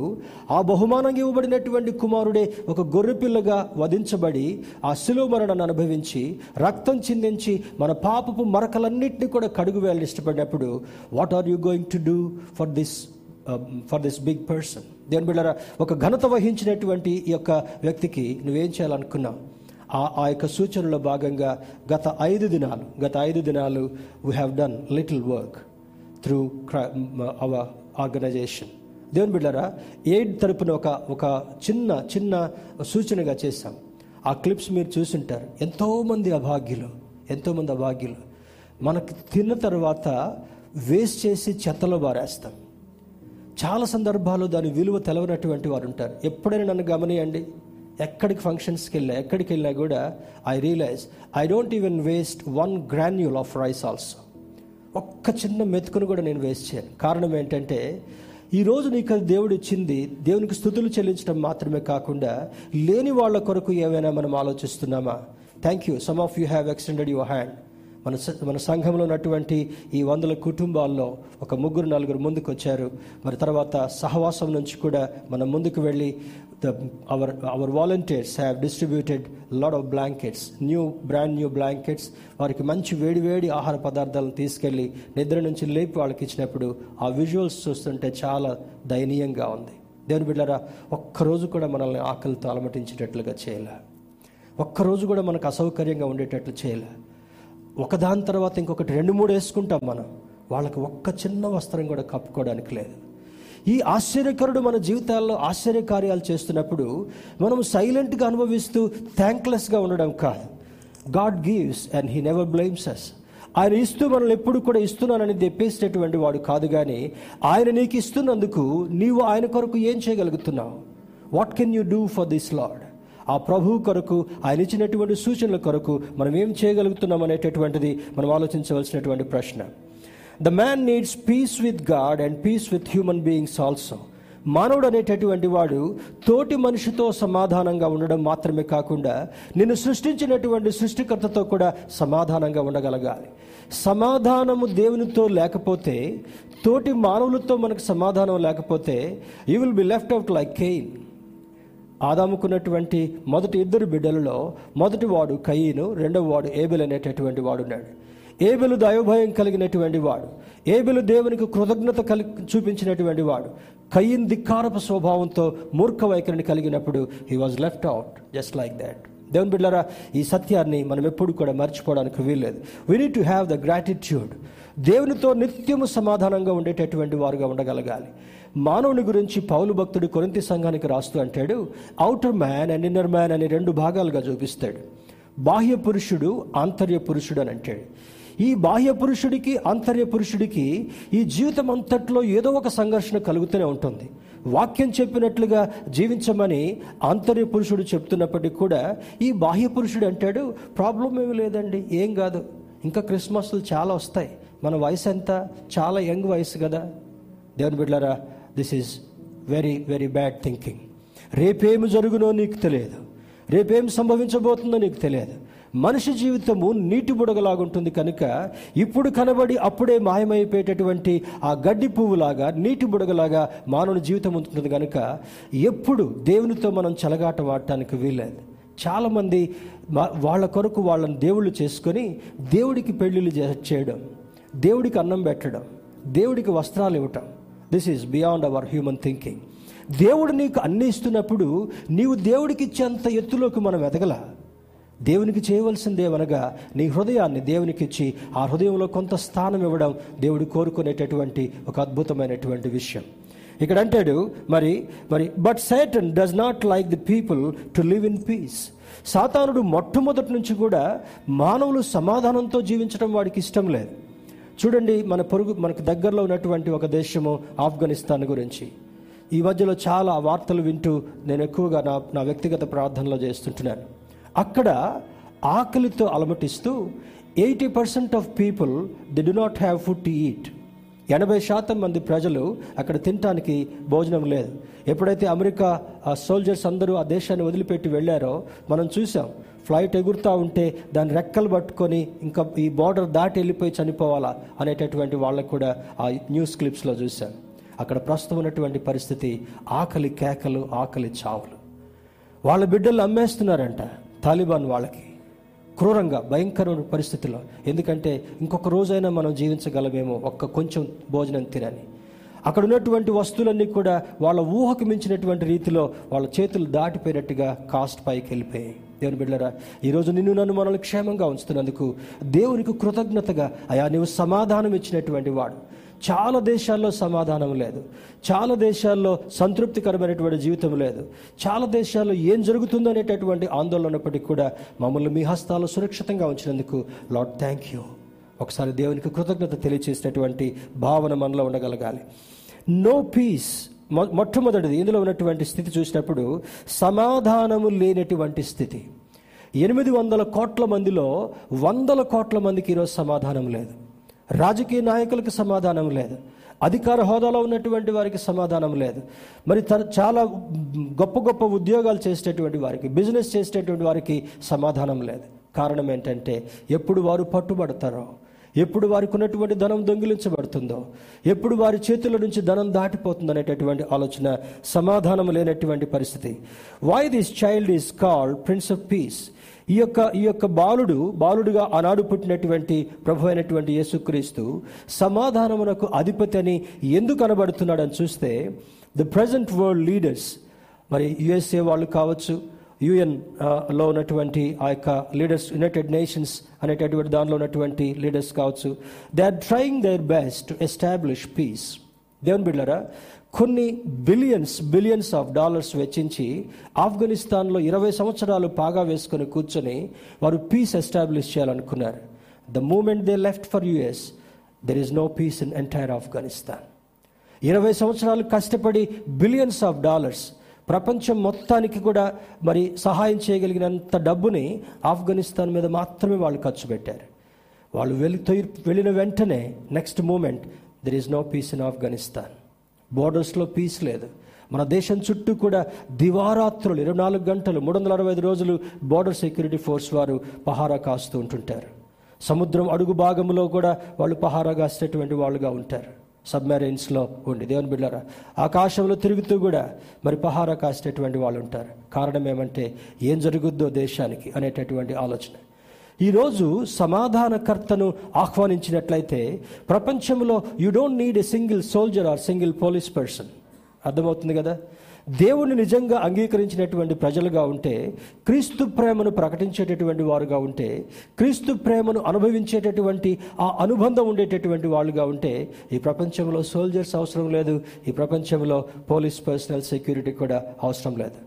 ఆ బహుమానంగా ఇవ్వబడినటువంటి కుమారుడే ఒక గొర్రెపిల్లగా వధించబడి ఆ శిలువ మరణాన్ని అనుభవించి రక్తం చిందించి మన పాపపు మరకలన్నింటినీ కూడా కడుగు వేయాలని ఇష్టపడినప్పుడు what are you going to do for this big person? దేవుని బిడ్డలారా, ఒక ఘనత వహించినటువంటి ఈ యొక్క వ్యక్తికి నువ్వేం చేయాలనుకున్నావు? ఆ యొక్క సూచనలో భాగంగా గత ఐదు దినాలు we have done little work through our organization. దేవుని బిడ్డలారా, ఎయిడ్ తరపున ఒక చిన్న సూచనగా చేశాం. ఆ క్లిప్స్ మీరు చూసుంటారు. ఎంతోమంది అభాగ్యులు మనకు తిన్న తర్వాత వేస్ట్ చేసి చెత్తలో బారేస్తాం. చాలా సందర్భాల్లో దాని విలువ తెలవనటువంటి వారు ఉంటారు. ఎప్పుడైనా నన్ను గమనియండి, ఎక్కడికి ఫంక్షన్స్కి వెళ్ళినా కూడా I realize I don't even waste one granule of rice also. ఒక్క చిన్న మెతుకును కూడా నేను వేస్ట్ చేయను. కారణం ఏంటంటే, ఈరోజు నీకు దేవుడు ఇచ్చింది దేవునికి స్తుతులు చెల్లించడం మాత్రమే కాకుండా లేని వాళ్ళ కొరకు ఏమైనా మనం ఆలోచిస్తున్నామా? Thank you, some of you have extended your hand. మన సంఘంలో ఉన్నటువంటి ఈ 100 కుటుంబాల్లో ఒక 3-4 ముందుకు వచ్చారు. మరి తర్వాత సహవాసం నుంచి కూడా మనం ముందుకు వెళ్ళి our volunteers have distributed lot of blankets, brand new blankets. వారికి మంచి వేడివేడి ఆహార పదార్థాలను తీసుకెళ్ళి నిద్ర నుంచి లేపి వాళ్ళకి ఇచ్చినప్పుడు ఆ విజువల్స్ చూస్తుంటే చాలా దయనీయంగా ఉంది. దేవుని బిడ్డలారా, ఒక్కరోజు కూడా మనల్ని ఆకలితో అలమటించేటట్లుగా చేయలే, ఒక్కరోజు కూడా మనకు అసౌకర్యంగా ఉండేటట్లు చేయలే. ఒకదాని తర్వాత ఇంకొకటి 2-3 వేసుకుంటాం మనం. వాళ్ళకి ఒక్క చిన్న వస్త్రం కూడా కప్పుకోవడానికి లేదు. ఈ ఆశ్చర్యకరుడు మన జీవితాల్లో ఆశ్చర్యకార్యాలు చేస్తున్నప్పుడు మనం సైలెంట్గా అనుభవిస్తూ థ్యాంక్లెస్గా ఉండడం కాదు. God gives and he never blames us. ఆయన ఇస్తూ మనల్ని ఎప్పుడు కూడా ఇస్తున్నానని చెప్పేసేటటువంటి వాడు కాదు. కానీ ఆయన నీకు ఇస్తున్నందుకు నీవు ఆయన కొరకు ఏం చేయగలుగుతున్నావు? What can you do for this Lord? ఆ ప్రభువు కొరకు, ఆయన ఇచ్చినటువంటి సూచనల కొరకు మనం ఏం చేయగలుగుతున్నాం అనేటటువంటిది మనం ఆలోచించవలసినటువంటి ప్రశ్న. The man needs peace with God and peace with human beings also. మానవుడు అనేటటువంటి వాడు తోటి మనిషితో సమాధానంగా ఉండడం మాత్రమే కాకుండా నిన్ను సృష్టించినటువంటి సృష్టికర్తతో కూడా సమాధానంగా ఉండగలగాలి. సమాధానము దేవునితో లేకపోతే, తోటి మానవులతో మనకు సమాధానం లేకపోతే, you will be left out like Cain. ఆదాముకున్నటువంటి మొదటి 2 బిడ్డలలో మొదటి వాడు కయీను, 2వ వాడు ఏబెల్ అనేటటువంటి వాడు ఉన్నాడు. ఏబెలు దైవభయం కలిగినటువంటి వాడు, ఏబెలు దేవునికి కృతజ్ఞత చూపించినటువంటి వాడు. కయీన్ ధిక్కారపు స్వభావంతో మూర్ఖ వైఖరిని కలిగినప్పుడు he was left out just like that. దేవుని బిడ్డలారా, ఈ సత్యాన్ని మనం ఎప్పుడు కూడా మర్చిపోవడానికి వీల్లేదు. We need to have the gratitude. దేవునితో నిత్యము సమాధానంగా ఉండేటటువంటి వారుగా ఉండగలగాలి. మానవుని గురించి పౌలు భక్తుడు కొరింథీ సంఘానికి రాస్తూ అంటాడు, outer man and inner man అని 2 భాగాలుగా చూపిస్తాడు. బాహ్య పురుషుడు, ఆంతర్య పురుషుడు అని అంటాడు. ఈ బాహ్య పురుషుడికి ఆంతర్య పురుషుడికి ఈ జీవితం అంతట్లో ఏదో ఒక సంఘర్షణ కలుగుతూనే ఉంటుంది. వాక్యం చెప్పినట్లుగా జీవించమని ఆంతర్య పురుషుడు చెప్తున్నప్పటికీ కూడా ఈ బాహ్య పురుషుడు అంటాడు, ప్రాబ్లం ఏమి లేదండి, ఏం కాదు, ఇంకా క్రిస్మస్లు చాలా వస్తాయి, మన వయసు ఎంత, చాలా యంగ్ వయసు కదా. దేవుని బిడ్డలారా, this is very very bad thinking. రేపేమి జరుగునో నీకు తెలియదు, రేపేం సంభవించబోతుందో నీకు తెలియదు. మనిషి జీవితము నీటి బుడగలాగుంటుంది కనుక ఇప్పుడు కనబడి అప్పుడే మాయమైపోయేటటువంటి ఆ గడ్డి పువ్వులాగా, నీటి బుడగలాగా మానవుని జీవితం ఉంటుంది కనుక ఎప్పుడు దేవునితో మనం చెలగాట వాడటానికి వీల్లేదు. చాలామంది వాళ్ళ కొరకు వాళ్ళని దేవుళ్ళు చేసుకొని దేవుడికి పెళ్ళిళ్ళు చేయడం, దేవుడికి అన్నం పెట్టడం, దేవుడికి వస్త్రాలు ఇవ్వటం. This is beyond our human thinking. దేవుడు నీకు అన్నీ ఇస్తున్నప్పుడు నీవు దేవుడికి ఇచ్చేంత ఎత్తులోకి మనం ఎదగల. దేవునికి చేయవలసిందేమనగా నీ హృదయాన్ని దేవునికి ఇచ్చి ఆ హృదయంలో కొంత స్థానం ఇవ్వడం దేవుడు కోరుకునేటటువంటి ఒక అద్భుతమైనటువంటి విషయం. ఇక్కడ అంటాడు మరి but Satan does not like the people to live in peace. సాతానుడు మొట్టమొదటి నుంచి కూడా మానవులు సమాధానంతో జీవించడం వాడికి ఇష్టం లేదు. చూడండి, మనకు దగ్గరలో ఉన్నటువంటి ఒక దేశము ఆఫ్ఘనిస్తాన్ గురించి ఈ మధ్యలో చాలా వార్తలు వింటూ నేను ఎక్కువగా నా వ్యక్తిగత ప్రార్థనలో చేస్తుంటున్నాను. అక్కడ ఆకలితో అలమటిస్తూ 80% of people they do not have food to eat. 80% మంది ప్రజలు అక్కడ తినటానికి భోజనం లేదు. ఎప్పుడైతే అమెరికా సోల్జర్స్ అందరూ ఆ దేశాన్ని వదిలిపెట్టి వెళ్ళారో మనం చూసాం, ఫ్లైట్ ఎగురుతూ ఉంటే దాని రెక్కలు పట్టుకొని ఇంకా ఈ బోర్డర్ దాటి వెళ్ళిపోయి చనిపోవాలా అనేటటువంటి వాళ్ళకు కూడా ఆ న్యూస్ క్లిప్స్లో చూశాం. అక్కడ ప్రస్తుతం ఉన్నటువంటి పరిస్థితి ఆకలి కేకలు, ఆకలి చావులు. వాళ్ళ బిడ్డలు అమ్మేస్తున్నారంట తాలిబాన్ వాళ్ళకి క్రూరంగా, భయంకరమైన పరిస్థితిలో. ఎందుకంటే ఇంకొక రోజైనా మనం జీవించగలమేమో, ఒక్క కొంచెం భోజనం తినని. అక్కడ ఉన్నటువంటి వస్తువులన్నీ కూడా వాళ్ళ ఊహకు మించినటువంటి రీతిలో వాళ్ళ చేతులు దాటిపోయినట్టుగా కాస్ట్ పైకి వెళ్ళిపోయాయి. దేవుని బిడ్డలారా, ఈరోజు నిన్ను నన్ను మనల్ని క్షేమంగా ఉంచుతున్నందుకు దేవునికి కృతజ్ఞతగా అయా నీవు సమాధానం ఇచ్చినటువంటి వాడు. చాలా దేశాల్లో సమాధానం లేదు, చాలా దేశాల్లో సంతృప్తికరమైనటువంటి జీవితం లేదు, చాలా దేశాల్లో ఏం జరుగుతుందనేటటువంటి ఆందోళన ఉన్నప్పటికీ కూడా మమ్మల్ని మీ హస్తాల్లో సురక్షితంగా ఉంచినందుకు లార్డ్ థ్యాంక్ యూ. ఒకసారి దేవునికి కృతజ్ఞత తెలియచేసినటువంటి భావన మనలో ఉండగలగాలి. నో పీస్, మొట్టమొదటిది ఇందులో ఉన్నటువంటి స్థితి చూసినప్పుడు సమాధానము లేనటువంటి స్థితి. 800 కోట్ల మందిలో 100 కోట్ల మందికి ఈరోజు సమాధానం లేదు. రాజకీయ నాయకులకు సమాధానం లేదు, అధికార హోదాలో ఉన్నటువంటి వారికి సమాధానం లేదు, మరి చాలా గొప్ప గొప్ప ఉద్యోగాలు చేసేటటువంటి వారికి, బిజినెస్ చేసేటటువంటి వారికి సమాధానం లేదు. కారణం ఏంటంటే ఎప్పుడు వారు పట్టుబడతారో, ఎప్పుడు వారికి ఉన్నటువంటి ధనం దొంగిలించబడుతుందో, ఎప్పుడు వారి చేతుల నుంచి ధనం దాటిపోతుందో అనేటటువంటి ఆలోచన, సమాధానం లేనటువంటి పరిస్థితి. Why this child is called prince of peace. ఈ యొక్క బాలుడుగా ఆనాడు పుట్టినటువంటి ప్రభు అయినటువంటి యేసుక్రీస్తు సమాధానమునకు అధిపతి అని ఎందుకు అనబడుతున్నాడని చూస్తే ది ప్రజెంట్ వరల్డ్ లీడర్స్, మరి యుఎస్ఏ వాళ్ళు కావచ్చు, యుఎన్లో ఉన్నటువంటి ఆ యొక్క లీడర్స్, యునైటెడ్ నేషన్స్ అనేటటువంటి దానిలో ఉన్నటువంటి లీడర్స్ కావచ్చు, they are trying their best to establish peace. దేవుని బిడ్డలారా, కొన్ని బిలియన్స్ ఆఫ్ డాలర్స్ వెచ్చించి ఆఫ్ఘనిస్తాన్లో 20 సంవత్సరాలు పాగా వేసుకొని కూర్చొని వారు పీస్ ఎస్టాబ్లిష్ చేయాలనుకున్నారు. The moment they left for US there is no peace in entire Afghanistan. 20 సంవత్సరాలు కష్టపడి బిలియన్స్ ఆఫ్ డాలర్స్ ప్రపంచం మొత్తానికి కూడా మరి సహాయం చేయగలిగినంత డబ్బుని ఆఫ్ఘనిస్తాన్ మీద మాత్రమే వాళ్ళు ఖర్చు పెట్టారు. వాళ్ళు వెళ్ళిన వెంటనే next moment there is no peace in Afghanistan. బోర్డర్స్లో పీస్ లేదు. మన దేశం చుట్టూ కూడా దివారాత్రులు 24 గంటలు 365 రోజులు బోర్డర్ సెక్యూరిటీ ఫోర్స్ వారు పహారా కాస్తూ ఉంటుంటారు. సముద్రం అడుగు భాగంలో కూడా వాళ్ళు పహారా కాసేటువంటి వాళ్ళుగా ఉంటారు, సబ్మెరైన్స్లో ఉండి. దేవుని బిడ్డలారా, ఆకాశంలో తిరుగుతూ కూడా మరి పహారా కాసేటువంటి వాళ్ళు ఉంటారు. కారణం ఏమంటే ఏం జరుగుద్దో దేశానికి అనేటటువంటి ఆలోచన. ఈరోజు సమాధానకర్తను ఆహ్వానించినట్లయితే ప్రపంచంలో you don't need a single soldier or single police person. అర్థమవుతుంది కదా? దేవుణ్ణి నిజంగా అంగీకరించినటువంటి ప్రజలుగా ఉంటే, క్రీస్తు ప్రేమను ప్రకటించేటటువంటి వారుగా ఉంటే, క్రీస్తు ప్రేమను అనుభవించేటటువంటి ఆ అనుబంధం ఉండేటటువంటి వాళ్ళుగా ఉంటే ఈ ప్రపంచంలో సోల్జర్స్ అవసరం లేదు, ఈ ప్రపంచంలో పోలీస్ పర్సనల్ సెక్యూరిటీ కూడా అవసరం లేదు.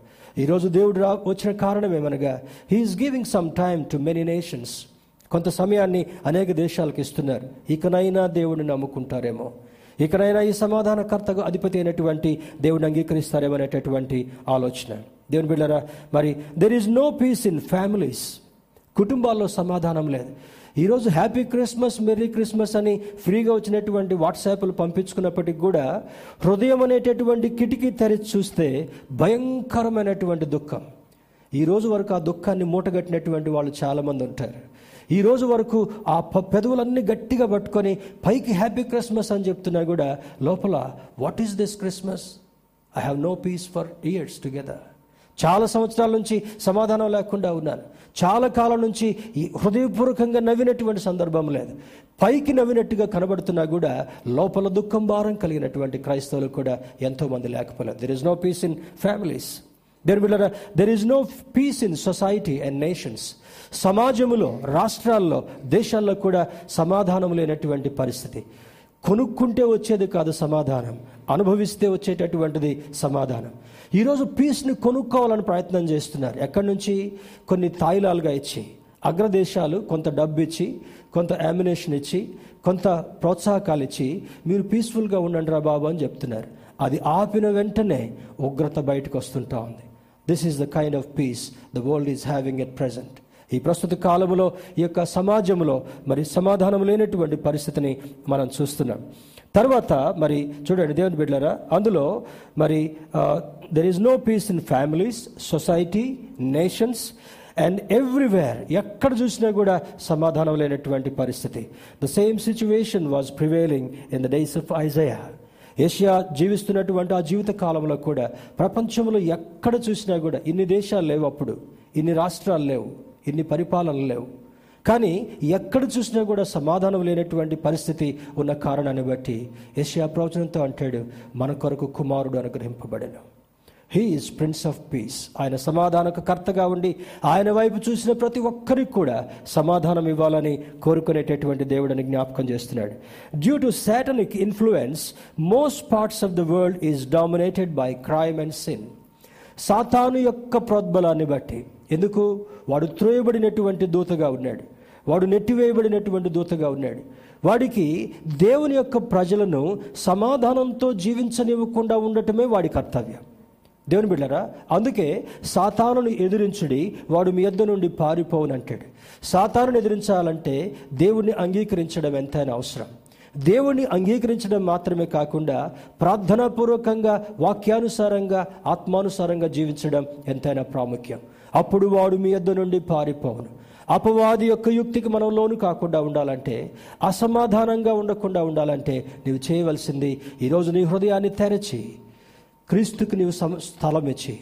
ఈరోజు దేవుడు వచ్చిన కారణం ఏమనగా he is giving some time to many nations. కొంత సమయాన్ని అనేక దేశాలకు ఇస్తున్నారు. ఇకనైనా దేవుడిని నమ్ముకుంటారేమో, ఇకనైనా ఈ సమాధానకర్తకు అధిపతి అయినటువంటి దేవుడిని అంగీకరిస్తారేమో అనేటటువంటి ఆలోచన. దేవుని బిడ్డలారా, మరి there is no peace in families. కుటుంబాల్లో సమాధానం లేదు. ఈరోజు హ్యాపీ క్రిస్మస్, మెర్రీ క్రిస్మస్ అని ఫ్రీగా వచ్చినటువంటి వాట్సాప్లు పంపించుకున్నప్పటికి కూడా హృదయం అనేటటువంటి కిటికీ తెరిచి చూస్తే భయంకరమైనటువంటి దుఃఖం. ఈరోజు వరకు ఆ దుఃఖాన్ని మూటగట్టినటువంటి వాళ్ళు చాలామంది ఉంటారు. ఈరోజు వరకు ఆ పెదవులన్నీ గట్టిగా పట్టుకొని పైకి హ్యాపీ క్రిస్మస్ అని చెప్తున్నా కూడా లోపల what is this Christmas, I have no peace for years together. చాలా సంవత్సరాల నుంచి సమాధానం లేకుండా ఉన్నాను. చాలా కాలం నుంచి హృదయపూర్వకంగా నవ్వినటువంటి సందర్భం లేదు. పైకి నవ్వినట్టుగా కనబడుతున్నా కూడా లోపల దుఃఖం భారం కలిగినటువంటి క్రైస్తవులు కూడా ఎంతోమంది లేకపోలేదు. There is no peace in families. There is no peace in society and nations. సమాజంలో, రాష్ట్రాల్లో, దేశాల్లో కూడా సమాధానం లేనటువంటి పరిస్థితి. కొనుక్కుంటే వచ్చేది కాదు సమాధానం, అనుభవిస్తే వచ్చేటటువంటిది సమాధానం. ఈరోజు పీస్ని కొనుక్కోవాలని ప్రయత్నం చేస్తున్నారు. ఎక్కడి నుంచి? కొన్ని తాయిలాలుగా ఇచ్చి, అగ్రదేశాలు కొంత డబ్బు ఇచ్చి, కొంత అమ్యునేషన్ ఇచ్చి, కొంత ప్రోత్సాహకాలు ఇచ్చి, మీరు పీస్ఫుల్గా ఉండండి రా బాబు అని చెప్తున్నారు. అది ఆపిన వెంటనే ఉగ్రత బయటకు వస్తుంటా ఉంది. This is the kind of peace the world is having at present. ఈ ప్రస్తుత కాలంలో ఈ యొక్క సమాజంలో మరి సమాధానం లేనటువంటి పరిస్థితిని మనం చూస్తున్నాం. తర్వాత మరి చూడండి దేవుని బిడ్డలారా, అందులో మరి there is no peace in families, society, nations and everywhere. ఎక్కడ చూసినా కూడా సమాధానం లేనటువంటి పరిస్థితి. The same situation was prevailing in the days of Isaiah. ఏషియా జీవిస్తున్నటువంటి ఆ జీవిత కాలంలో కూడా ప్రపంచంలో ఎక్కడ చూసినా కూడా ఇన్ని దేశాలు లేవు అప్పుడు, ఇన్ని రాష్ట్రాలు లేవు, ఇన్ని పరిపాలనలు లేవు, కానీ ఎక్కడ చూసినా కూడా సమాధానం లేనటువంటి పరిస్థితి ఉన్న కారణాన్ని బట్టి యెషయా ప్రవచనంతో అంటాడు, మన కొరకు కుమారుడు అనుగ్రహింపబడెను. He is prince of peace. ఆయన సమాధానక కర్తగా ఉండి ఆయన వైపు చూసిన ప్రతి ఒక్కరికి కూడా సమాధానం ఇవ్వాలని కోరుకునేటటువంటి దేవుడిని జ్ఞాపకం చేస్తున్నాడు. Due to satanic influence most parts of the world is dominated by crime and sin. సాతాను యొక్క ప్రోద్బలాన్ని బట్టి, ఎందుకు? వాడు త్రోయబడినటువంటి దూతగా ఉన్నాడు, వాడు నెట్టివేయబడినటువంటి దూతగా ఉన్నాడు. వాడికి దేవుని యొక్క ప్రజలను సమాధానంతో జీవించనివ్వకుండా ఉండటమే వాడి కర్తవ్యం. దేవుని బిడ్డలారా, అందుకే సాతానును ఎదిరించుడి, వాడు మీ యొద్ద నుండి పారిపోవునంటాడు. సాతానును ఎదిరించాలంటే దేవుణ్ణి అంగీకరించడం ఎంతైనా అవసరం. దేవుణ్ణి అంగీకరించడం మాత్రమే కాకుండా ప్రార్థనాపూర్వకంగా, వాక్యానుసారంగా, ఆత్మానుసారంగా జీవించడం ఎంతైనా ప్రాముఖ్యం. అప్పుడు వాడు మీ యొద్ద నుండి పారిపోవును. అపవాది యొక్క యుక్తికి మనం లోను కాకుండా ఉండాలంటే, అసమాధానంగా ఉండకుండా ఉండాలంటే నీవు చేయవలసింది, ఈరోజు నీ హృదయాన్ని తెరచి క్రీస్తుకు నీవు స్థలం ఇచ్చి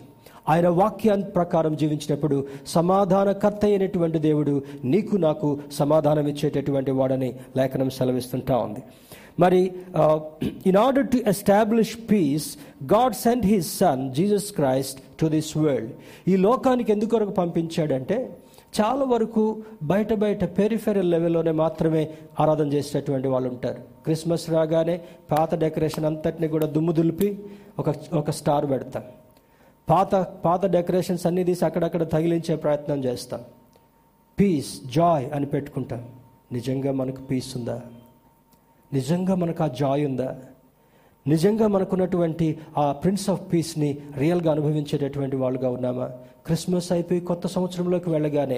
ఆయన వాక్యాన్ని ప్రకారం జీవించినప్పుడు సమాధానకర్త అయినటువంటి దేవుడు నీకు నాకు సమాధానం ఇచ్చేటటువంటి వాడని లేఖనం సెలవిస్తుంటా ఉంది. మరి in order to establish peace God sent his son Jesus Christ to this world. ఈ లోకానికి ఎందుకొరకు పంపించాడంటే, చాలా వరకు బయట పెరిఫెరల్ లెవెల్లోనే మాత్రమే ఆరాధన చేసేటటువంటి వాళ్ళు ఉంటారు. క్రిస్మస్ రాగానే పాత డెకరేషన్ అంతటిని కూడా దుమ్ము దులిపి ఒక స్టార్ పెడతాం. పాత డెకరేషన్స్ అన్నీ తీసి అక్కడక్కడ తగిలించే ప్రయత్నం చేస్తాం. పీస్, జాయ్ అని పెట్టుకుంటాం. నిజంగా మనకు పీస్ ఉందా? నిజంగా మనకు ఆ జాయ్ ఉందా? నిజంగా మనకున్నటువంటి ఆ ప్రిన్స్ ఆఫ్ పీస్ని రియల్గా అనుభవించేటటువంటి వాళ్ళుగా ఉన్నామా? క్రిస్మస్ అయిపోయి కొత్త సంవత్సరంలోకి వెళ్ళగానే,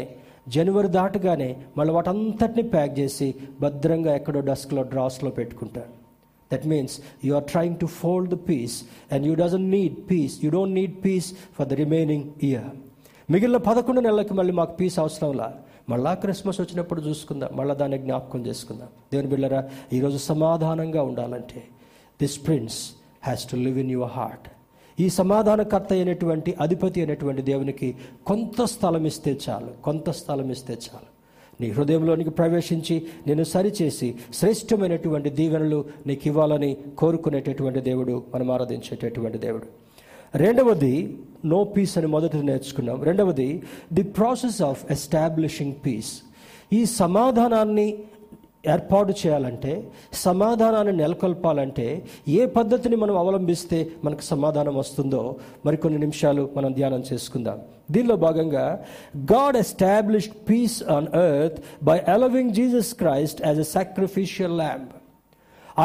జనవరి దాటగానే మళ్ళీ వాటంతటిని ప్యాక్ చేసి భద్రంగా ఎక్కడో డస్క్లో, డ్రాస్లో పెట్టుకుంటాం. That means you are trying to fold the peace and you doesn't need peace. You don't need peace for the remaining year. మిగిలిన 11 నెలలకి మళ్ళీ మాకు పీస్ అవసరంలా, మళ్ళా క్రిస్మస్ వచ్చినప్పుడు చూసుకుందాం, మళ్ళీ దాన్ని జ్ఞాపకం చేసుకుందాం. దేవుని బిడ్డలారా, ఈరోజు సమాధానంగా ఉండాలంటే this prince has to live in your heart. ఈ సమాధానకర్త అయినటువంటి, అధిపతి అయినటువంటి దేవునికి కొంత స్థలం ఇస్తే చాలు, కొంత స్థలం ఇస్తే చాలు. నీ హృదయంలోనికి ప్రవేశించి నిన్ను సరిచేసి శ్రేష్టమైనటువంటి దీవెనలు నీకు ఇవ్వాలని కోరుకునేటటువంటి దేవుడు, మనం ఆరాధించేటటువంటి దేవుడు. రెండవది, నో పీస్ అని మొదటిది నేర్చుకున్నాం. రెండవది, the process of establishing peace. ఈ సమాధానాన్ని ఏర్పాటు చేయాలంటే, సమాధానాన్ని నెలకొల్పాలంటే ఏ పద్ధతిని మనం అవలంబిస్తే మనకు సమాధానం వస్తుందో మరికొన్ని నిమిషాలు మనం ధ్యానం చేసుకుందాం. దీనిలో భాగంగా God established peace on earth by allowing Jesus Christ as a sacrificial lamb.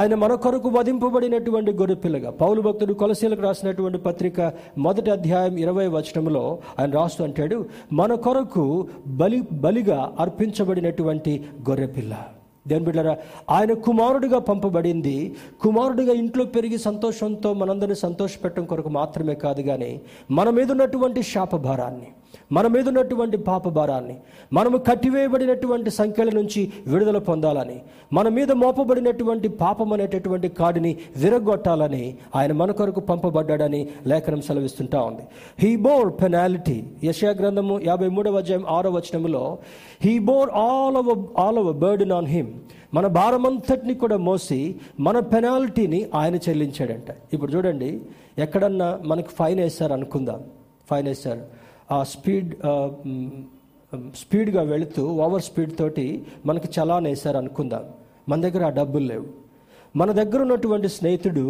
ఆయన మన కొరకు వధింపబడినటువంటి గొర్రెపిల్లగా పౌలు భక్తుడు కొలసీలకు రాసినటువంటి పత్రిక 1వ అధ్యాయం 20వ వచనంలో ఆయన రాస్తూ అంటాడు, మన కొరకు బలిగా అర్పించబడినటువంటి గొర్రెపిల్ల. దేవుని బిడ్డలారా, ఆయన కుమారుడిగా పంపబడింది. కుమారుడిగా ఇంట్లో పెరిగి సంతోషంతో మనందరినీ సంతోషపెట్టడం కొరకు మాత్రమే కాదు, కానీ మన మీద ఉన్నటువంటి శాపభారాన్ని, మన మీద ఉన్నటువంటి పాపభారాన్ని, మనము కట్టివేయబడినటువంటి సంఖ్యల నుంచి విడుదల పొందాలని, మన మీద మోపబడినటువంటి పాపం అనేటటువంటి కాడిని విరగొట్టాలని ఆయన మన కొరకు పంపబడ్డాడని లేఖనం సెలవిస్తుంటా ఉంది. He bore penalty. యెషయా గ్రంథము 53వ అధ్యాయం 6వ వచనంలో he bore all our burden on him. మన భారమంతటిని కూడా మోసి మన పెనాల్టీని ఆయన చెల్లించాడంట. ఇప్పుడు చూడండి, ఎక్కడన్నా మనకు ఫైన్ వేశారు అనుకుందాం, ఫైన్ వేశారు, ఆ స్పీడ్గా వెళుతూ ఓవర్ స్పీడ్ తోటి మనకి చలాన్ వేశారు అనుకుందాం. మన దగ్గర ఆ డబ్బులు లేవు, మన దగ్గర ఉన్నటువంటి స్నేహితుడు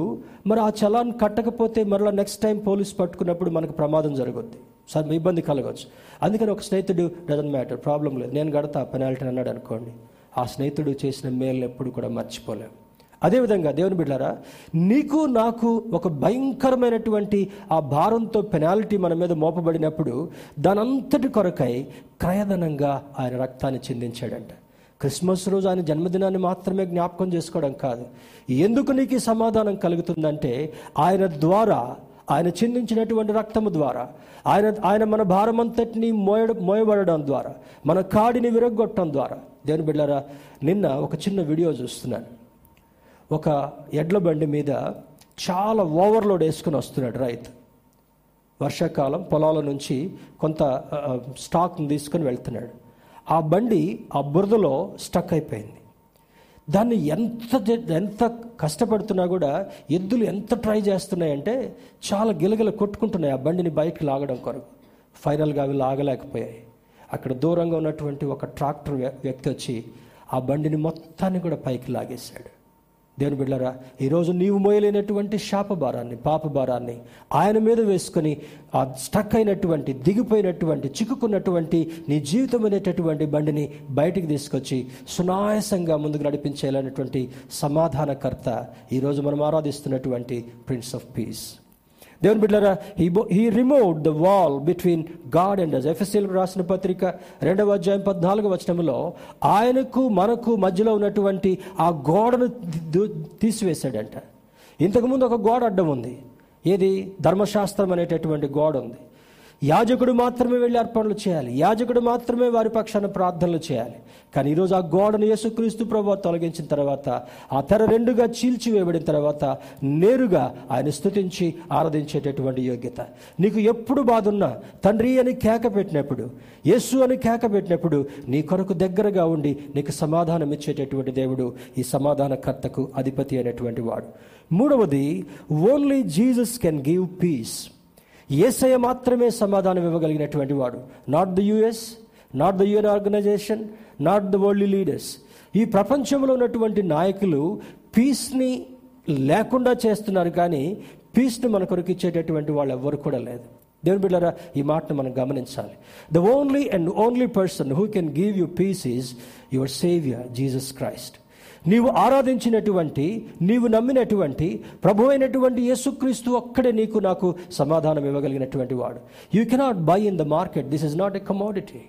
మరి ఆ చలాన్ కట్టకపోతే మరలా నెక్స్ట్ టైం పోలీస్ పట్టుకున్నప్పుడు మనకు ప్రమాదం జరుగుద్ది, సార్ ఇబ్బంది కలగవచ్చు. అందుకని ఒక స్నేహితుడు డజంట్ మ్యాటర్, ప్రాబ్లం లేదు, నేను కడతా పెనాల్టీ అన్నాడు అనుకోండి, ఆ స్నేహితుడు చేసిన మేలు ఎప్పుడు కూడా మర్చిపోలేము. అదేవిధంగా దేవుని బిడ్డలారా, నీకు నాకు ఒక భయంకరమైనటువంటి ఆ భారంతో పెనాల్టీ మన మీద మోపబడినప్పుడు దాని అంతటి కొరకై క్రయధనంగా ఆయన రక్తాన్ని చెందించాడంట. క్రిస్మస్ రోజు ఆయన జన్మదినాన్ని మాత్రమే జ్ఞాపకం చేసుకోవడం కాదు. ఎందుకు నీకు ఈ సమాధానం కలుగుతుందంటే ఆయన ద్వారా, ఆయన చెందించినటువంటి రక్తము ద్వారా, ఆయన మన భారమంతటిని మోయబడడం ద్వారా, మన కాడిని విరగొట్టడం ద్వారా. దేవుని బిడ్డలారా, నిన్న ఒక చిన్న వీడియో చూస్తున్నాను. ఒక ఎడ్ల బండి మీద చాలా ఓవర్లోడ్ వేసుకుని వస్తున్నాడు రైతు. వర్షాకాలం పొలాల నుంచి కొంత స్టాక్ని తీసుకొని వెళ్తున్నాడు. ఆ బండి ఆ బురదలో స్టక్ అయిపోయింది. దాన్ని ఎంత కష్టపడుతున్నా కూడా ఎద్దులు ఎంత ట్రై చేస్తున్నాయంటే చాలా గిలగిల కొట్టుకుంటున్నాయి ఆ బండిని బయటకు లాగడం కొరకు. ఫైనల్గా అవి లాగలేకపోయాయి. అక్కడ దూరంగా ఉన్నటువంటి ఒక ట్రాక్టర్ వ్యక్తి వచ్చి ఆ బండిని మొత్తాన్ని కూడా పైకి లాగేశాడు. దేవుని బిడ్డలారా, ఈరోజు నీవు మోయలేనటువంటి శాప భారాన్ని, పాప భారాన్ని ఆయన మీద వేసుకొని ఆ స్టక్ అయినటువంటి, దిగిపోయినటువంటి, చిక్కుకున్నటువంటి నీ జీవితం అనేటటువంటి బండిని బయటికి తీసుకొచ్చి సునాయాసంగా ముందుకు నడిపించేలాంటి సమాధానకర్త ఈరోజు మనం ఆరాధిస్తున్నటువంటి ప్రిన్స్ ఆఫ్ పీస్. దేవుని బిడ్డలారా, he removed the wall between God and us. ఎఫెసీయులకు రాసిన పత్రిక 2వ అధ్యాయం 14వ వచనంలో ఆయనకు మనకు మధ్యలో ఉన్నటువంటి ఆ గోడను తీసివేశాడంట. ఇంతకుముందు ఒక గోడ అడ్డం ఉంది, ఏది? ధర్మశాస్త్రం అనేటటువంటి గోడ ఉంది. యాజకుడు మాత్రమే వెళ్ళి అర్పణలు చేయాలి, యాజకుడు మాత్రమే వారి పక్షాన ప్రార్థనలు చేయాలి. కానీ ఈరోజు ఆ గోడను యేసుక్రీస్తు ప్రభువు తొలగించిన తర్వాత, ఆ తెర రెండుగా చీల్చివేయబడిన తర్వాత నేరుగా ఆయన స్తుతించి ఆరాధించేటటువంటి యోగ్యత నీకు ఎప్పుడు బాధున్నా, తండ్రి అని కేక పెట్టినప్పుడు, యేసు అని కేక పెట్టినప్పుడు నీ కొరకు దగ్గరగా ఉండి నీకు సమాధానం ఇచ్చేటటువంటి దేవుడు ఈ సమాధానకర్తకు అధిపతి అయినటువంటి వాడు. మూడవది, only Jesus can give peace. యేసయ్య మాత్రమే సమాధానం ఇవ్వగలిగినటువంటి వాడు. Not the US, not the UN organisation, not the world leaders. ఈ ప్రపంచంలో ఉన్నటువంటి నాయకులు పీస్ని లేకుండా చేస్తున్నారు, కానీ పీస్ని మన కొరకు ఇచ్చేటటువంటి వాళ్ళు ఎవ్వరు కూడా లేదు. దేవుని బిడ్డలారా, ఈ మాటను మనం గమనించాలి. The only and only person who can give you peace is your saviour Jesus Christ. నీవు ఆరాధించినటువంటి, నీవు నమ్మినటువంటి ప్రభు అయినటువంటి యేసుక్రీస్తు ఒక్కడే నీకు నాకు సమాధానం ఇవ్వగలిగినటువంటి వాడు. You cannot buy in the market, this is not a commodity.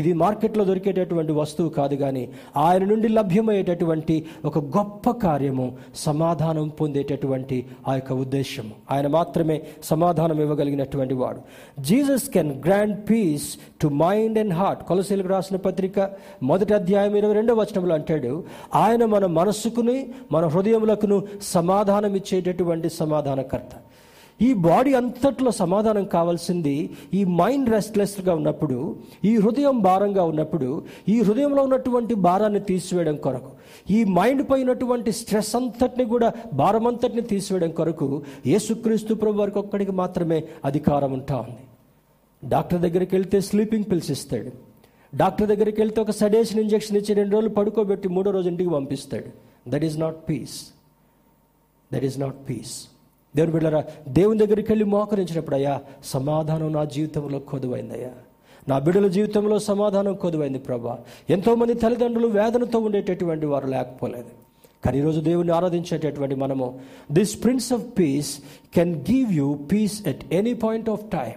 ఇది మార్కెట్లో దొరికేటటువంటి వస్తువు కాదు, కానీ ఆయన నుండి లభ్యమయ్యేటటువంటి ఒక గొప్ప కార్యము, సమాధానం పొందేటటువంటి ఆ యొక్క ఉద్దేశము. ఆయన మాత్రమే సమాధానం ఇవ్వగలిగినటువంటి వాడు. Jesus can grant peace to mind and heart. కొలసీలకు రాసిన పత్రిక 1వ అధ్యాయం 22వ వచనంలో అంటాడు, ఆయన మన మనస్సుకుని మన హృదయములకును సమాధానం ఇచ్చేటటువంటి సమాధానకర్త. ఈ బాడీ అంతట్లో సమాధానం కావాల్సింది ఈ మైండ్ రెస్ట్లెస్గా ఉన్నప్పుడు, ఈ హృదయం భారంగా ఉన్నప్పుడు, ఈ హృదయంలో ఉన్నటువంటి భారాన్ని తీసివేయడం కొరకు, ఈ మైండ్ పై ఉన్నటువంటి స్ట్రెస్ అంతటిని కూడా, భారం అంతటిని తీసివేయడం కొరకు యేసుక్రీస్తు ప్రభు వారికి ఒక్కడికి మాత్రమే అధికారం ఉంటా ఉంది. డాక్టర్ దగ్గరికి వెళ్తే స్లీపింగ్ పిల్స్ ఇస్తాడు, డాక్టర్ దగ్గరికి వెళ్తే ఒక సెడేషన్ ఇంజెక్షన్ ఇచ్చి 2 రోజులు పడుకోబెట్టి 3వ రోజు ఇంటికి పంపిస్తాడు. That is not peace, that is not peace. దేవుని బిడ్డలారా, దేవుని దగ్గరికి వెళ్ళి మోకరించినప్పుడు, అయ్యా సమాధానం నా జీవితంలో కొదువైందయ్యా, నా బిడ్డల జీవితంలో సమాధానం కొదువైంది ప్రభా. ఎంతోమంది తల్లిదండ్రులు వేదనతో ఉండేటటువంటి వారు లేకపోలేదు, కానీ ఈరోజు దేవుని ఆరాధించేటటువంటి మనము this prince of peace can give you peace at any point of time.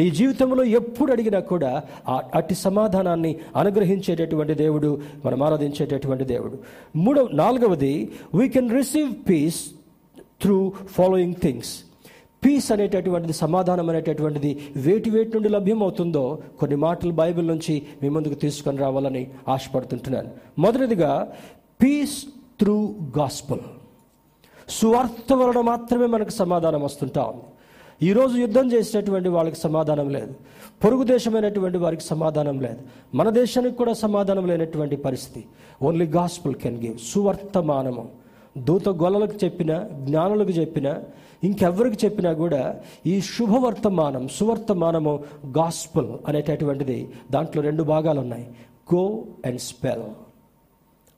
నీ జీవితంలో ఎప్పుడు అడిగినా కూడా అట్టి సమాధానాన్ని అనుగ్రహించేటటువంటి దేవుడు మనం ఆరాధించేటటువంటి దేవుడు. నాలుగవది, we can receive peace through following things. Peace అనేటటువంటిది, సమాధానం అనేటటువంటిది వేటి నుండి లభ్యమవుతుందో కొన్ని మాటలు బైబిల్ నుంచి మీ ముందుకు తీసుకొని రావాలని ఆశపడుతుంటున్నాను. మొదటిదిగా, పీస్ త్రూ గాస్పల్. సువార్త వలన మాత్రమే మనకు సమాధానం వస్తుంటా ఉంది. ఈరోజు యుద్ధం చేసేటటువంటి వాళ్ళకి సమాధానం లేదు, పొరుగు దేశమైనటువంటి వారికి సమాధానం లేదు, మన దేశానికి కూడా సమాధానం లేనటువంటి పరిస్థితి. Only gospel can give. సువర్తమానము దూత గొల్లలకు చెప్పినా, జ్ఞానులకు చెప్పినా, ఇంకెవరికి చెప్పినా కూడా ఈ శుభవర్తమానం, సువర్తమానము, గాస్పుల్ అనేటటువంటిది, దాంట్లో 2 భాగాలు ఉన్నాయి. Go and spell.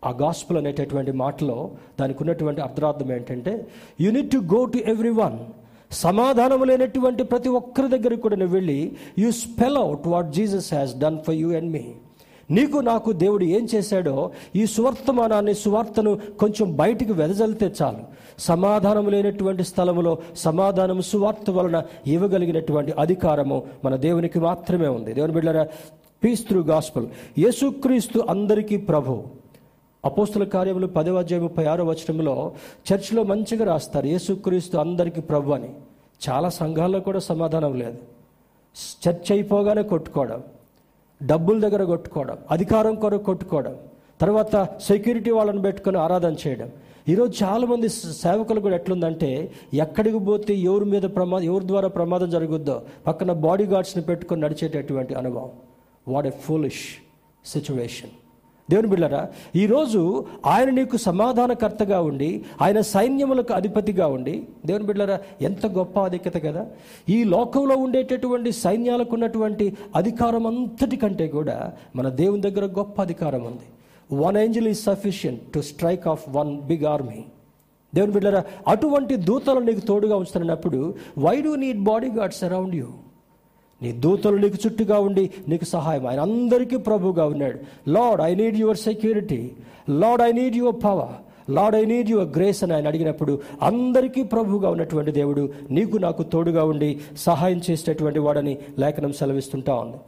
ఆ గాస్పుల్ అనేటటువంటి మాటలో దానికి ఉన్నటువంటి అర్థార్థం ఏంటంటే, you need to go to every one, సమాధానం లేనటువంటి ప్రతి ఒక్కరి దగ్గరికి కూడా నువ్వు వెళ్ళి you spell out what Jesus has done for you and me. నీకు నాకు దేవుడు ఏం చేశాడో ఈ సువర్తమానాన్ని, సువార్తను కొంచెం బయటికి వెదజల్లితే చాలు. సమాధానం లేనటువంటి స్థలంలో సమాధానం సువార్త వలన ఇవ్వగలిగినటువంటి అధికారము మన దేవునికి మాత్రమే ఉంది. దేవుని బిడ్డలారా, పీస్ త్రూ గాస్పుల్. యేసుక్రీస్తు అందరికీ ప్రభు. అపోస్తుల కార్యములు 10:36 చర్చిలో మంచిగా రాస్తారు, యేసుక్రీస్తు అందరికీ ప్రభు అని. చాలా సంఘాల్లో కూడా సమాధానం లేదు. చర్చ్ అయిపోగానే కొట్టుకోవడం, డబ్బుల దగ్గర కొట్టుకోవడం, అధికారం కొరకు కొట్టుకోవడం, తర్వాత సెక్యూరిటీ వాళ్ళని పెట్టుకొని ఆరాధన చేయడం. ఈరోజు చాలామంది సేవకులు కూడా ఎట్లుందంటే, ఎక్కడికి పోతే ఎవరి మీద ఎవరి ద్వారా ప్రమాదం జరుగుద్దో పక్కన బాడీ గార్డ్స్ని పెట్టుకొని నడిచేటటువంటి అనుభవం. What a foolish situation. దేవుని బిడ్డలారా, ఈరోజు ఆయన నీకు సమాధానకర్తగా ఉండి, ఆయన సైన్యములకు అధిపతిగా ఉండి, దేవుని బిడ్డలారా, ఎంత గొప్ప ఆధిక్యత కదా. ఈ లోకంలో ఉండేటటువంటి సైన్యాలకు ఉన్నటువంటి అధికారం అంతటి కంటే కూడా మన దేవుని దగ్గర గొప్ప అధికారం ఉంది. One angel is sufficient to strike off one big army. దేవుని బిడ్డలారా, అటువంటి దూతలు నీకు తోడుగా ఉంచుతున్నప్పుడు why do need body guards around you? నీ దూతలు నీకు చుట్టుగా ఉండి నీకు సహాయం. ఆయన అందరికీ ప్రభువుగా ఉన్నాడు. Lord, I need your security. Lord, I need your power. Lord, I need your grace అని ఆయన అడిగినప్పుడు అందరికీ ప్రభువుగా ఉన్నటువంటి దేవుడు నీకు నాకు తోడుగా ఉండి సహాయం చేసేటటువంటి వాడని లేఖనం సెలవిస్తుంటా ఉంది.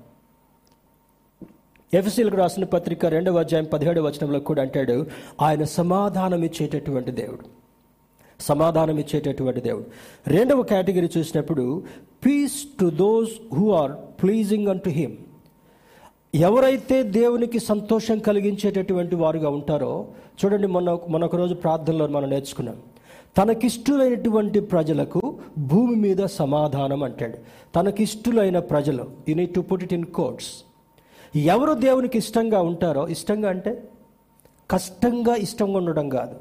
ఎఫెసీయులకు రాసిన పత్రిక 2:17 కూడా అంటాడు, ఆయన సమాధానం ఇచ్చేటటువంటి దేవుడు. సమాధానం ఇచ్చేటటువంటి దేవుడు. రెండవ కేటగిరీ చూసినప్పుడు, peace to those who are pleasing unto him. ఎవరైతే దేవునికి సంతోషం కలిగించేటటువంటి వారుగా ఉంటారో. చూడండి, మనొక రోజు ప్రార్థనలో మనం నేర్చుకున్నాం, తనకిష్టులైనటువంటి ప్రజలకు భూమి మీద సమాధానం అంటాడు. తనకిష్టులైన ప్రజలు, you need to put it in quotes. ఎవరు దేవునికి ఇష్టంగా ఉంటారో, ఇష్టంగా అంటే కష్టంగా ఇష్టంగా ఉండడం కాదు,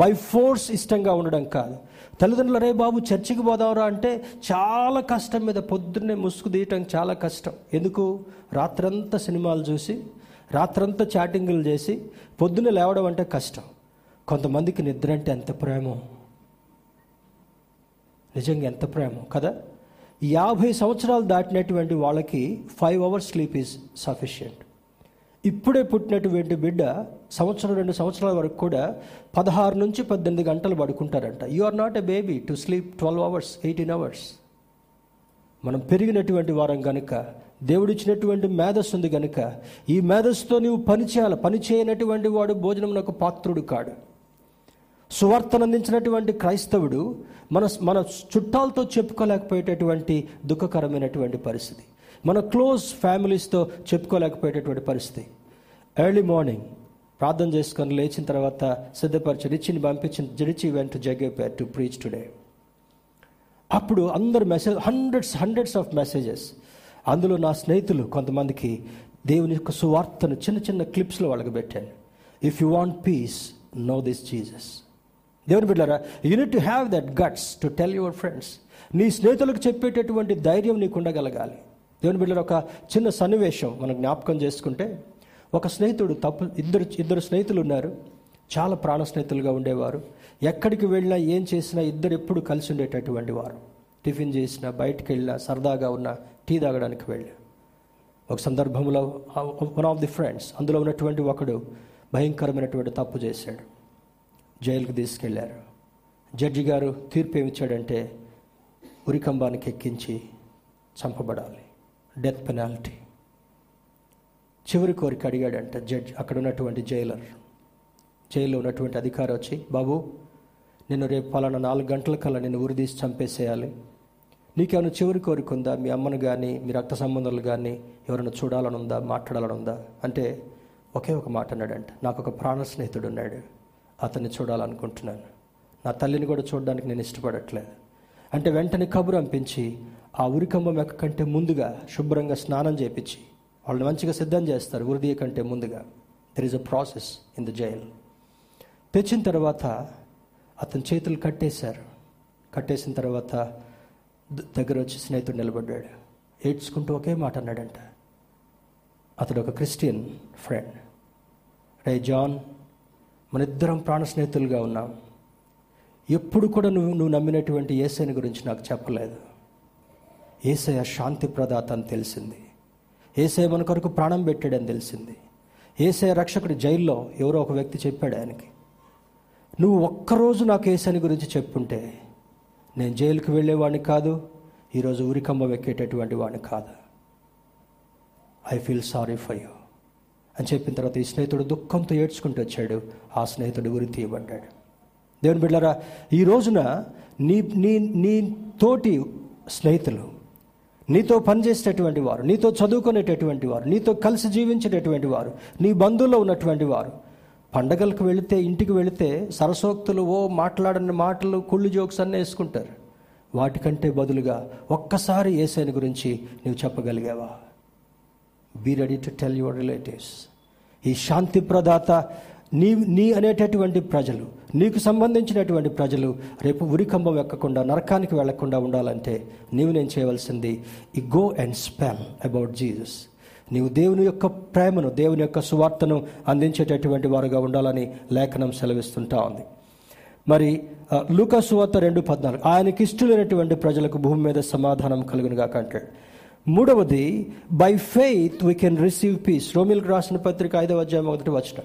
బై ఫోర్స్ ఇష్టంగా ఉండడం కాదు. తల్లిదండ్రులు, రే బాబు చర్చికి పోదావరా అంటే చాలా కష్టం మీద, పొద్దున్నే ముసుగు తీయటం చాలా కష్టం. ఎందుకు? రాత్రంతా సినిమాలు చూసి, రాత్రంతా చాటింగ్లు చేసి పొద్దున్నే లేవడం అంటే కష్టం. కొంతమందికి నిద్ర అంటే ఎంత ప్రేమో, నిజంగా ఎంత ప్రేమో కదా. 50 సంవత్సరాలు దాటినటువంటి వాళ్ళకి 5 hours స్లీప్ ఈజ్ సఫిషియంట్. ఇప్పుడే పుట్టినటువంటి బిడ్డ 1-2 సంవత్సరాల వరకు కూడా 16 నుంచి 18 గంటలు పడుకుంటారంట. You are not a baby to sleep 12 hours, 18 hours. మనం పెరిగినటువంటి వారం కనుక, దేవుడిచ్చినటువంటి మేధస్సు ఉంది కనుక, ఈ మేధస్సుతో నీవు పనిచేయాలి. పనిచేయనటువంటి వాడు భోజనమునకు పాత్రుడు కాడు. సువార్తను అందించినటువంటి క్రైస్తవుడు మన చుట్టాలతో చెప్పుకోలేకపోయేటటువంటి దుఃఖకరమైనటువంటి పరిస్థితి, మన క్లోజ్ ఫ్యామిలీస్తో చెప్పుకోలేకపోయేటటువంటి పరిస్థితి. ఎర్లీ మార్నింగ్ ప్రార్థన చేసుకొని లేచిన తర్వాత సిద్ధపరిచి రిచిని పంపించిన Richie went to Jaggepet to preach today. అప్పుడు అందరు మెసేజ్, హండ్రెడ్స్ ఆఫ్ మెసేజెస్. అందులో నా స్నేహితులు కొంతమందికి దేవుని యొక్క సువార్తను చిన్న క్లిప్స్లో వాళ్ళకి పెట్టాను. If you want peace, know this Jesus. దేవుని బిడ్డలారా, you need to have that guts to tell your friends. నీ స్నేహితులకు చెప్పేటటువంటి ధైర్యం నీకు ఉండగలగాలి. దేవుని బిడ్డలు, ఒక చిన్న సన్నివేశం మనం జ్ఞాపకం చేసుకుంటే, ఒక స్నేహితుడు ఇద్దరు స్నేహితులు ఉన్నారు. చాలా ప్రాణ స్నేహితులుగా ఉండేవారు. ఎక్కడికి వెళ్ళినా ఏం చేసినా ఇద్దరు ఎప్పుడు కలిసి ఉండేటటువంటి వారు. టిఫిన్ చేసినా, బయటికి వెళ్ళినా, సరదాగా ఉన్నా, టీ తాగడానికి వెళ్ళా. ఒక సందర్భంలో వన్ ఆఫ్ ది ఫ్రెండ్స్, అందులో ఉన్నటువంటి ఒకడు భయంకరమైనటువంటి తప్పు చేశాడు. జైలుకు తీసుకెళ్లారు. జడ్జి గారు తీర్పు ఏమిచ్చాడంటే, ఉరికంబానికి ఎక్కించి చంపబడాలి, డెత్ పెనాల్టీ. చివరి కోరిక అడిగాడంట జడ్జ్. అక్కడ ఉన్నటువంటి జైల్లో ఉన్నటువంటి అధికారి వచ్చి, బాబు నేను రేపు పలానా 4 గంటలకల్లా నేను ఉరిదీసి చంపేసేయాలి. నీకేమైనా చివరి కోరిక ఉందా? మీ అమ్మను కానీ, మీ రక్త సంబంధాలు కానీ ఎవరైనా చూడాలనుందా, మాట్లాడాలనుందా అంటే ఒకే ఒక మాట అన్నాడంట, నాకు ఒక ప్రాణ స్నేహితుడు ఉన్నాడు, అతన్ని చూడాలనుకుంటున్నాను, నా తల్లిని కూడా చూడడానికి నేను ఇష్టపడట్లేదు అంటే, వెంటనే కబురు అంపించి ఆ ఉరికంబం ఎక్కకంటే ముందుగా శుభ్రంగా స్నానం చేయించి వాళ్ళని మంచిగా సిద్ధం చేస్తారు. ఉరిదీయ కంటే ముందుగా there is a process in the jail. తెచ్చిన తర్వాత అతని చేతులు కట్టేశారు. కట్టేసిన తర్వాత దగ్గర వచ్చి స్నేహితుడు నిలబడ్డాడు. ఏడ్చుకుంటూ ఒకే మాట అన్నాడంట, అతడు ఒక క్రిస్టియన్ ఫ్రెండ్, రే జాన్, మనిద్దరం ప్రాణ స్నేహితులుగా ఉన్నాం. ఎప్పుడు కూడా నువ్వు నమ్మినటువంటి యేసయ్యని గురించి నాకు చెప్పలేదు. యేసయ్య శాంతి ప్రదాత అని తెలిసింది. యేసయ్య మన కొరకు ప్రాణం పెట్టాడని తెలిసింది. యేసయ్య రక్షకుడు. జైల్లో ఎవరో ఒక వ్యక్తి చెప్పాడు ఆయనకి, నువ్వు ఒక్కరోజు నాకు యేసయ్యని గురించి చెప్పుంటే నేను జైలుకి వెళ్ళేవాడిని కాదు, ఈరోజు ఉరికంబం ఎక్కేటటువంటి వాడిని కాదు. I feel sorry for you అని చెప్పిన తర్వాత ఈ స్నేహితుడు దుఃఖంతో ఏడ్చుకుంటూ వచ్చాడు. ఆ స్నేహితుడు ఉరి తీయబడ్డాడు. దేవుని బిడ్డలారా, ఈ రోజున నీ నీ నీ తోటి స్నేహితులు, నీతో పనిచేసేటటువంటి వారు, నీతో చదువుకునేటటువంటి వారు, నీతో కలిసి జీవించేటటువంటి వారు, నీ బంధువుల్లో ఉన్నటువంటి వారు, పండగలకు వెళితే ఇంటికి వెళితే సరసోక్తులు మాట్లాడని మాటలు, కుళ్ళు జోక్స్ అన్నీ వేసుకుంటారు. వాటికంటే బదులుగా ఒక్కసారి యేసయ్యని గురించి నువ్వు చెప్పగలిగావా? Be ready to tell your relatives. ఈ శాంతి ప్రదాత నీ అనేటటువంటి ప్రజలు, నీకు సంబంధించినటువంటి ప్రజలు రేపు ఉరికంబం ఎక్కకుండా నరకానికి వెళ్లకుండా ఉండాలంటే నీవు నేను చేయవలసింది ఈ go and spell about Jesus. నీవు దేవుని యొక్క ప్రేమను, దేవుని యొక్క సువార్తను అందించేటటువంటి వారుగా ఉండాలని లేఖనం సెలవిస్తుంటా ఉంది. మరి లూకా సువార్త 2:14, ఆయనకి ఇష్టలైనటువంటి ప్రజలకు భూమి మీద సమాధానం కలుగునుగాక అంటాడు. మూడవది, by faith we can receive peace. రోమీయులకు రాసిన పత్రిక 5:1.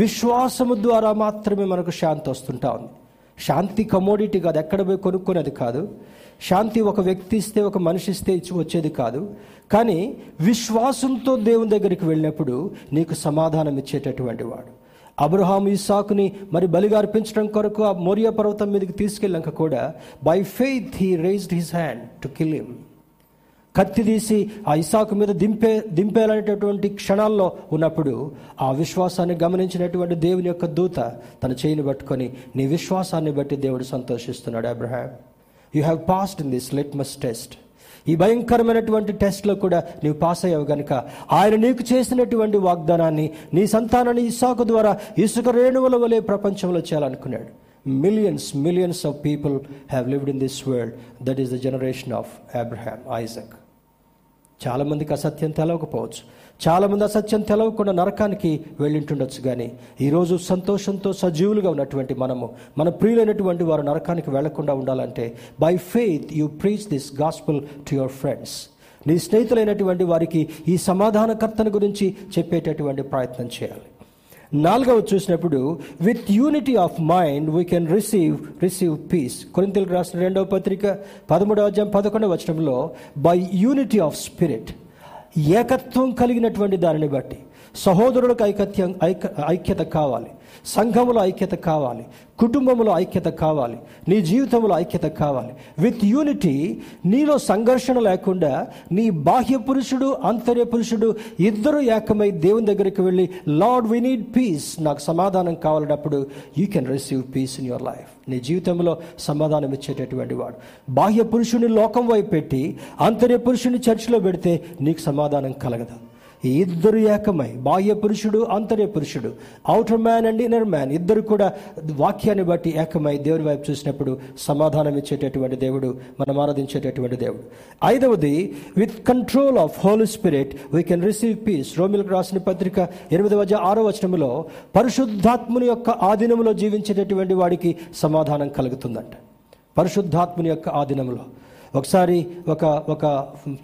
విశ్వాసము ద్వారా మాత్రమే మనకు శాంతి వస్తుంటా ఉంది. శాంతి కమోడిటీ కాదు, ఎక్కడ పోయి కొనుక్కునేది కాదు. శాంతి ఒక వ్యక్తి ఇస్తే, ఒక మనిషి ఇస్తే ఇచ్చి వచ్చేది కాదు. కానీ విశ్వాసంతో దేవుని దగ్గరికి వెళ్ళినప్పుడు నీకు సమాధానం ఇచ్చేటటువంటి వాడు. అబ్రహాము ఇస్సాకుని మరి బలిగా అర్పించడం కొరకు ఆ మోరియా పర్వతం మీదకి తీసుకెళ్ళాక కూడా by faith he raised his hand to kill him. కత్తి తీసి ఆ ఇస్సాకు మీద దింపేలాంటి క్షణాల్లో ఉన్నప్పుడు ఆ విశ్వాసాన్ని గమనించినటువంటి దేవుని యొక్క దూత తన చేయిని పట్టుకొని, నీ విశ్వాసాన్ని బట్టి దేవుడు సంతోషిస్తున్నాడు Abraham. You have passed in this litmus test. ఈ భయంకరమైనటువంటి టెస్ట్లో కూడా నీవు పాస్ అయ్యావు కనుక ఆయన నీకు చేసినటువంటి వాగ్దానాన్ని, నీ సంతానాన్ని ఇస్సాకు ద్వారా ఇసుక రేణువుల వలె ప్రపంచంలో చేయాలనుకున్నాడు. Millions of people have lived in this world. That is the generation of Abraham, Isaac. చాలామందికి అసత్యం తెలవకపోవచ్చు, చాలామంది అసత్యం తెలవకుండా నరకానికి వెళ్ళింటుండొచ్చు. కానీ ఈరోజు సంతోషంతో సజీవులుగా ఉన్నటువంటి మనము, మన ప్రియులైనటువంటి వారు నరకానికి వెళ్లకుండా ఉండాలంటే by faith you preach this gospel to your friends. నీ స్నేహితులైనటువంటి వారికి ఈ సమాధానకర్తను గురించి చెప్పేటటువంటి ప్రయత్నం చేయాలి. నాలుగవది చూసినప్పుడు, with unity of mind we can receive peace. కొరింథీయులకు రాసిన 2వ పత్రిక 13:11 బై యూనిటీ ఆఫ్ స్పిరిట్, ఏకత్వం కలిగినటువంటి దానిని బట్టి. సహోదరులకు ఐక్యత కావాలి, సంఘములో ఐక్యత కావాలి, కుటుంబంలో ఐక్యత కావాలి, నీ జీవితంలో ఐక్యత కావాలి. విత్ యూనిటీ, నీలో సంఘర్షణ లేకుండా నీ బాహ్య పురుషుడు, అంతర్య పురుషుడు ఇద్దరు ఏకమై దేవుని దగ్గరికి వెళ్ళి, లార్డ్ వి నీడ్ పీస్, నాకు సమాధానం కావాలన్నప్పుడు you can receive peace in your life. నీ జీవితంలో సమాధానం ఇచ్చేటటువంటి వాడు. బాహ్య పురుషుని లోకం వైపు పెట్టి అంతర్య పురుషుని చర్చిలో పెడితే నీకు సమాధానం కలగదు. ఇద్దరు ఏకమై, బాహ్య పురుషుడు, అంతర్య పురుషుడు, outer man and inner man ఇద్దరు కూడా వాక్యాన్ని బట్టి ఏకమై దేవుని వైపు చూసినప్పుడు సమాధానం ఇచ్చేటటువంటి దేవుడు, మనం ఆరాధించేటటువంటి దేవుడు. 5వది, with control of Holy Spirit we can receive peace. రోమీయులకు రాసిన పత్రిక 8:6 పరిశుద్ధాత్ముని యొక్క ఆధీనంలో జీవించేటటువంటి వాడికి సమాధానం కలుగుతుందంట. పరిశుద్ధాత్ముని యొక్క ఆధీనంలో. ఒకసారి ఒక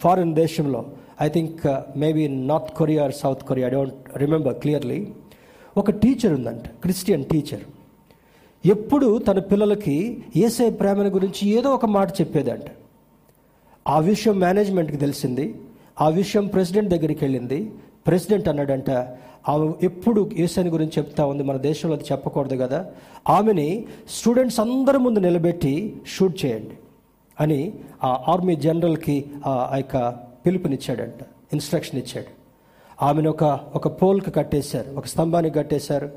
ఫారిన్ దేశంలో, I think maybe North Korea or South Korea, I don't remember clearly, ఒక టీచర్ ఉందంట, క్రిస్టియన్ టీచర్. ఎప్పుడు తన పిల్లలకి యేసయ్య ప్రేమను గురించి ఏదో ఒక మాట చెప్పేదంట. ఆ విషయం మేనేజ్మెంట్కి తెలిసింది, ఆ విషయం ప్రెసిడెంట్ దగ్గరికి వెళ్ళింది. ప్రెసిడెంట్ అన్నాడంట, ఆమె ఎప్పుడు యేసయ్యని గురించి చెప్తా ఉంది, మన దేశంలో అది చెప్పకూడదు కదా, ఆమెని స్టూడెంట్స్ అందరి ముందు నిలబెట్టి షూట్ చేయండి అని ఆ ఆర్మీ జనరల్కి ఆ యొక్క పిలుపునిచ్చాడంట, ఇన్స్ట్రక్షన్ ఇచ్చాడు. ఆమెను ఒక పోల్కి కట్టేశారు, ఒక స్తంభానికి కట్టేశారు.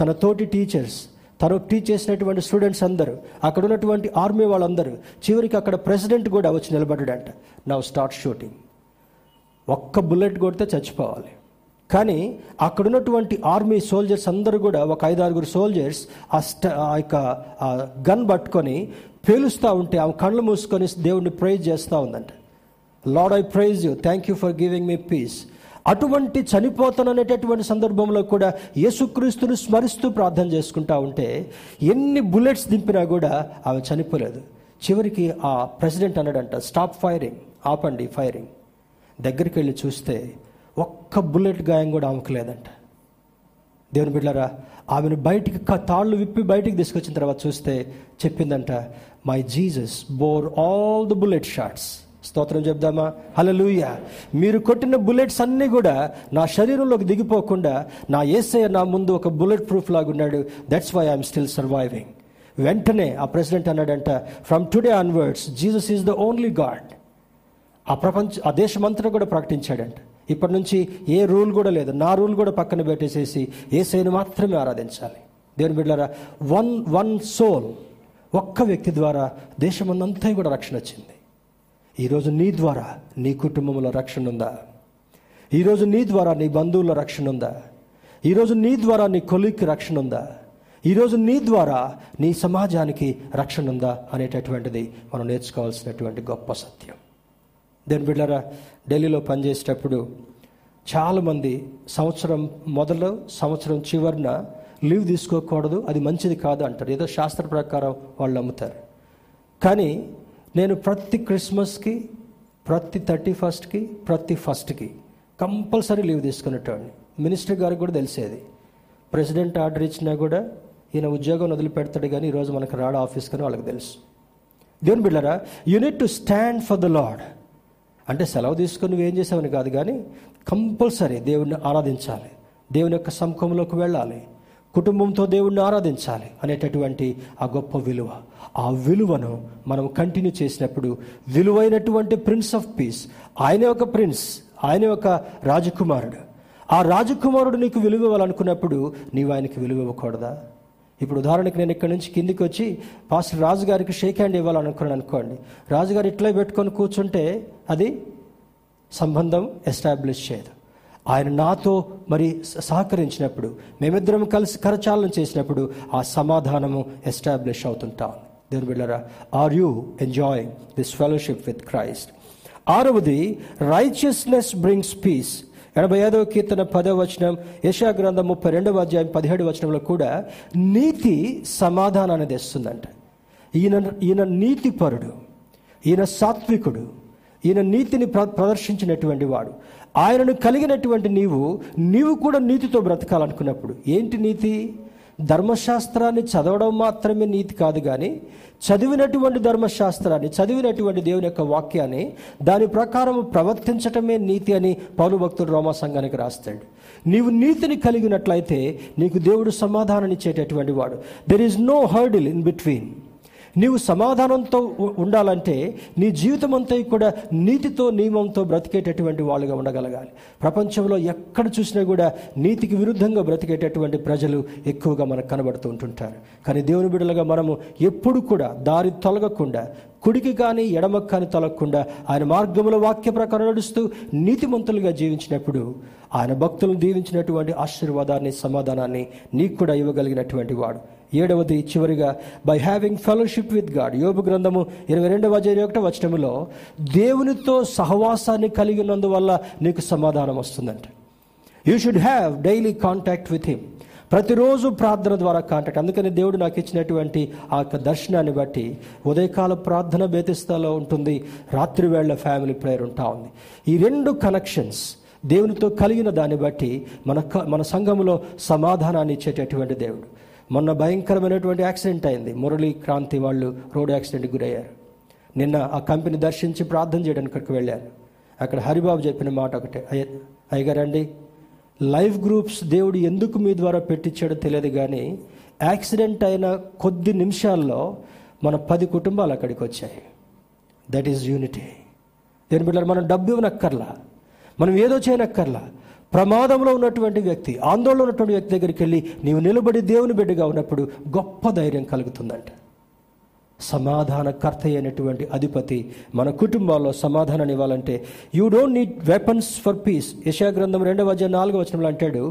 తన తోటి టీచర్స్, తను టీచ్ చేసినటువంటి స్టూడెంట్స్ అందరూ, అక్కడ ఉన్నటువంటి ఆర్మీ వాళ్ళందరూ, చివరికి అక్కడ ప్రెసిడెంట్ కూడా వచ్చి నిలబడ్డాడంట. Now start shooting. ఒక్క బుల్లెట్ కొడితే చచ్చిపోవాలి, కానీ అక్కడ ఉన్నటువంటి ఆర్మీ సోల్జర్స్ అందరూ కూడా, ఒక 5-6 సోల్జర్స్ ఆ యొక్క గన్ పట్టుకొని పేలుస్తూ ఉంటే ఆమె కళ్ళు మూసుకొని దేవుడిని ప్రైజ్ చేస్తూ ఉందంట. Lord I praise you, thank you for giving me peace. అటువంటి చనిపోతాననేటటువంటి సందర్భంలో కూడా యేసుక్రీస్తుని స్మరిస్తూ ప్రార్థన చేసుకుంటా ఉంటే ఎన్ని బుల్లెట్స్ దింపినా కూడా ఆమె చనిపోలేదు. చివరికి ఆ ప్రెసిడెంట్ అన్నాడంట, స్టాప్ ఫైరింగ్, ఆపండి ఫైరింగ్. దగ్గరికి వెళ్ళి చూస్తే ఒక్క బుల్లెట్ గాయం కూడా ఆమెకు లేదంట. దేవుని బిడ్డలారా, ఆమెను బయటికి తాళ్ళు విప్పి బయటికి తీసుకొచ్చిన తర్వాత చూస్తే చెప్పిందంట, my Jesus bore all the bullet shots. స్తోత్రం చెప్దామా? హల్లెలూయా. మీరు కొట్టిన బుల్లెట్స్ అన్నీ కూడా నా శరీరంలోకి దిగిపోకుండా నా యేసయ్య నా ముందు ఒక బుల్లెట్ ప్రూఫ్ లాగా ఉన్నాడు. That's why I'm still surviving. వెంటనే ఆ ప్రెసిడెంట్ అన్నాడంట, from today onwards Jesus is the only God. ఆ దేశమంతా కూడా ప్రకటించాడంట. ఇప్పటి నుంచి ఏ రూల్ కూడా లేదు, నా రూల్ కూడా పక్కన పెట్టేసేసి యేసయ్యను మాత్రమే ఆరాధించాలి. దేవుని బిడ్డలారా, వన్ సోల్, ఒక్క వ్యక్తి ద్వారా దేశమంతా కూడా రక్షణ వచ్చింది. ఈరోజు నీ ద్వారా నీ కుటుంబంలో రక్షణ ఉందా? ఈరోజు నీ ద్వారా నీ బంధువుల్లో రక్షణ ఉందా? ఈరోజు నీ ద్వారా నీ కొలీగ్కి రక్షణ ఉందా? ఈరోజు నీ ద్వారా నీ సమాజానికి రక్షణ ఉందా అనేటటువంటిది మనం నేర్చుకోవాల్సినటువంటి గొప్ప సత్యం. దేని బిడ్డలారా, ఢిల్లీలో పనిచేసేటప్పుడు చాలామంది సంవత్సరం మొదలు సంవత్సరం చివరిన లీవ్ తీసుకోకూడదు, అది మంచిది కాదు అంటారు. ఏదో శాస్త్ర ప్రకారం వాళ్ళు నమ్ముతారు. కానీ నేను ప్రతి క్రిస్మస్కి, ప్రతి 31st, ప్రతి 1st కంపల్సరీ లీవ్ తీసుకునేటోడిని. మినిస్టర్ గారికి కూడా తెలిసేది. ప్రెసిడెంట్ ఆర్డర్ ఇచ్చినా కూడా ఈయన ఉద్యోగం వదిలిపెడతాడు, కానీ ఈరోజు మనకు రాడ ఆఫీస్కని వాళ్ళకి తెలుసు. దేవుని బిడ్డలారా, you need to stand for the Lord. అంటే సెలవు తీసుకుని నువ్వేం చేసావని కాదు, కానీ కంపల్సరీ దేవుణ్ణి ఆరాధించాలి, దేవుని యొక్క సమూహంలోకి వెళ్ళాలి, కుటుంబంతో దేవుణ్ణి ఆరాధించాలి అనేటటువంటి ఆ గొప్ప విలువ. ఆ విలువను మనం కంటిన్యూ చేసినప్పుడు విలువైనటువంటి ప్రిన్స్ ఆఫ్ పీస్, ఆయనే ఒక ప్రిన్స్, ఆయనే ఒక రాజకుమారుడు. ఆ రాజకుమారుడు నీకు విలువ ఇవ్వాలనుకున్నప్పుడు నీవు ఆయనకి విలువ ఇవ్వకూడదా? ఇప్పుడు ఉదాహరణకి నేను ఇక్కడ నుంచి కిందికి వచ్చి పాస్టర్ రాజుగారికి షేక్ హ్యాండ్ ఇవ్వాలనుకున్నాను అనుకోండి. రాజుగారు ఇట్లా పెట్టుకొని కూర్చుంటే అది సంబంధం ఎస్టాబ్లిష్ చేయదు. ఆయన నాతో మరి సహకరించినప్పుడు, మేమిద్దరం కలిసి కరచాలనం చేసినప్పుడు ఆ సమాధానము ఎస్టాబ్లిష్ అవుతుంటాం. దేవుని బిడ్డలారా, are you enjoying this fellowship with Christ? 6వ, రైచియస్నెస్ బ్రింగ్స్ పీస్. 85వ కీర్తన 10వ వచనం, యెషయాగ్రంథం 32వ అధ్యాయం 17వ వచనంలో కూడా నీతి సమాధానాన్ని తెస్తుందంట. ఈయన నీతిపరుడు, ఈయన సాత్వికుడు, ఈయన నీతిని ప్రదర్శించినటువంటి వాడు. ఆయనను కలిగినటువంటి నీవు కూడా నీతితో బ్రతకాలనుకున్నప్పుడు, ఏంటి నీతి? ధర్మశాస్త్రాన్ని చదవడం మాత్రమే నీతి కాదు, కానీ చదివినటువంటి ధర్మశాస్త్రాన్ని, చదివినటువంటి దేవుని యొక్క వాక్యాన్ని దాని ప్రకారం ప్రవర్తించటమే నీతి అని పౌలు భక్తుడు రోమా సంఘానికి రాస్తాడు. నీవు నీతిని కలిగినట్లయితే నీకు దేవుడు సమాధానాన్నిచ్చేటటువంటి వాడు. There is no hurdle in between. నీవు సమాధానంతో ఉండాలంటే నీ జీవితం అంతా కూడా నీతితో నియమంతో బ్రతికేటటువంటి వాళ్ళుగా ఉండగలగాలి. ప్రపంచంలో ఎక్కడ చూసినా కూడా నీతికి విరుద్ధంగా బ్రతికేటటువంటి ప్రజలు ఎక్కువగా మనకు కనబడుతూ ఉంటుంటారు. కానీ దేవుని బిడ్డలుగా మనము ఎప్పుడు కూడా దారి తొలగకుండా, కుడికి కానీ ఎడమకు కానీ తొలగకుండా ఆయన మార్గంలో వాక్య ప్రకారం నడుస్తూ నీతిమంతులుగా జీవించినప్పుడు ఆయన భక్తులను దీవించినటువంటి ఆశీర్వాదాన్ని, సమాధానాన్ని నీకు కూడా ఇవ్వగలిగినటువంటి వాడు. 7వ, చివరిగా, by having fellowship with God. యోబు గ్రంథము 22వ అధ్యాయం 1వ వచనంలో దేవునితో సహవాసాన్ని కలిగినందువల్ల నీకు సమాధానం వస్తుందంట. You should have daily contact with him. ప్రతిరోజు ప్రార్థన ద్వారా కాంటాక్ట్. అందుకని దేవుడు నాకు ఇచ్చినటువంటి ఆ యొక్క దర్శనాన్ని బట్టి ఉదయకాల ప్రార్థన బేతిస్తాలో ఉంటుంది, రాత్రివేళ ఫ్యామిలీ ప్రేయర్ ఉంటా ఉంది. ఈ రెండు కనెక్షన్స్ దేవునితో కలిగిన దాన్ని బట్టి మన సంఘంలో సమాధానాన్ని ఇచ్చేటటువంటి దేవుడు. మొన్న భయంకరమైనటువంటి యాక్సిడెంట్ అయింది. మురళీ, క్రాంతి వాళ్ళు రోడ్ యాక్సిడెంట్కి గురయ్యారు. నిన్న ఆ కంపెనీ దర్శించి ప్రార్థన చేయడానికి అక్కడికి వెళ్ళాను. అక్కడ హరిబాబు చెప్పిన మాట ఒకటే, అయ్యగారండి, లైఫ్ గ్రూప్స్ దేవుడు ఎందుకు మీ ద్వారా పెట్టించాడో తెలియదు, కానీ యాక్సిడెంట్ అయిన కొద్ది నిమిషాల్లో మన 10 కుటుంబాలు అక్కడికి వచ్చాయి. That is unity. దేని బిడ్డలారా, మనం డబ్బు ఇవ్వనక్కర్లా, మనం ఏదో చేయనక్కర్లా. ప్రమాదంలో ఉన్నటువంటి వ్యక్తి, ఆందోళన ఉన్నటువంటి వ్యక్తి దగ్గరికి వెళ్ళి నీవు నిలబడి దేవుని బిడ్డగా ఉన్నప్పుడు గొప్ప ధైర్యం కలుగుతుందంట. సమాధానకర్త అయినటువంటి అధిపతి మన కుటుంబాల్లో సమాధానం ఇవ్వాలంటే you don't need weapons for peace. యెషయాగ్రంథం 2వ అధ్యాయం 4వ వచనంలో అంటాడు,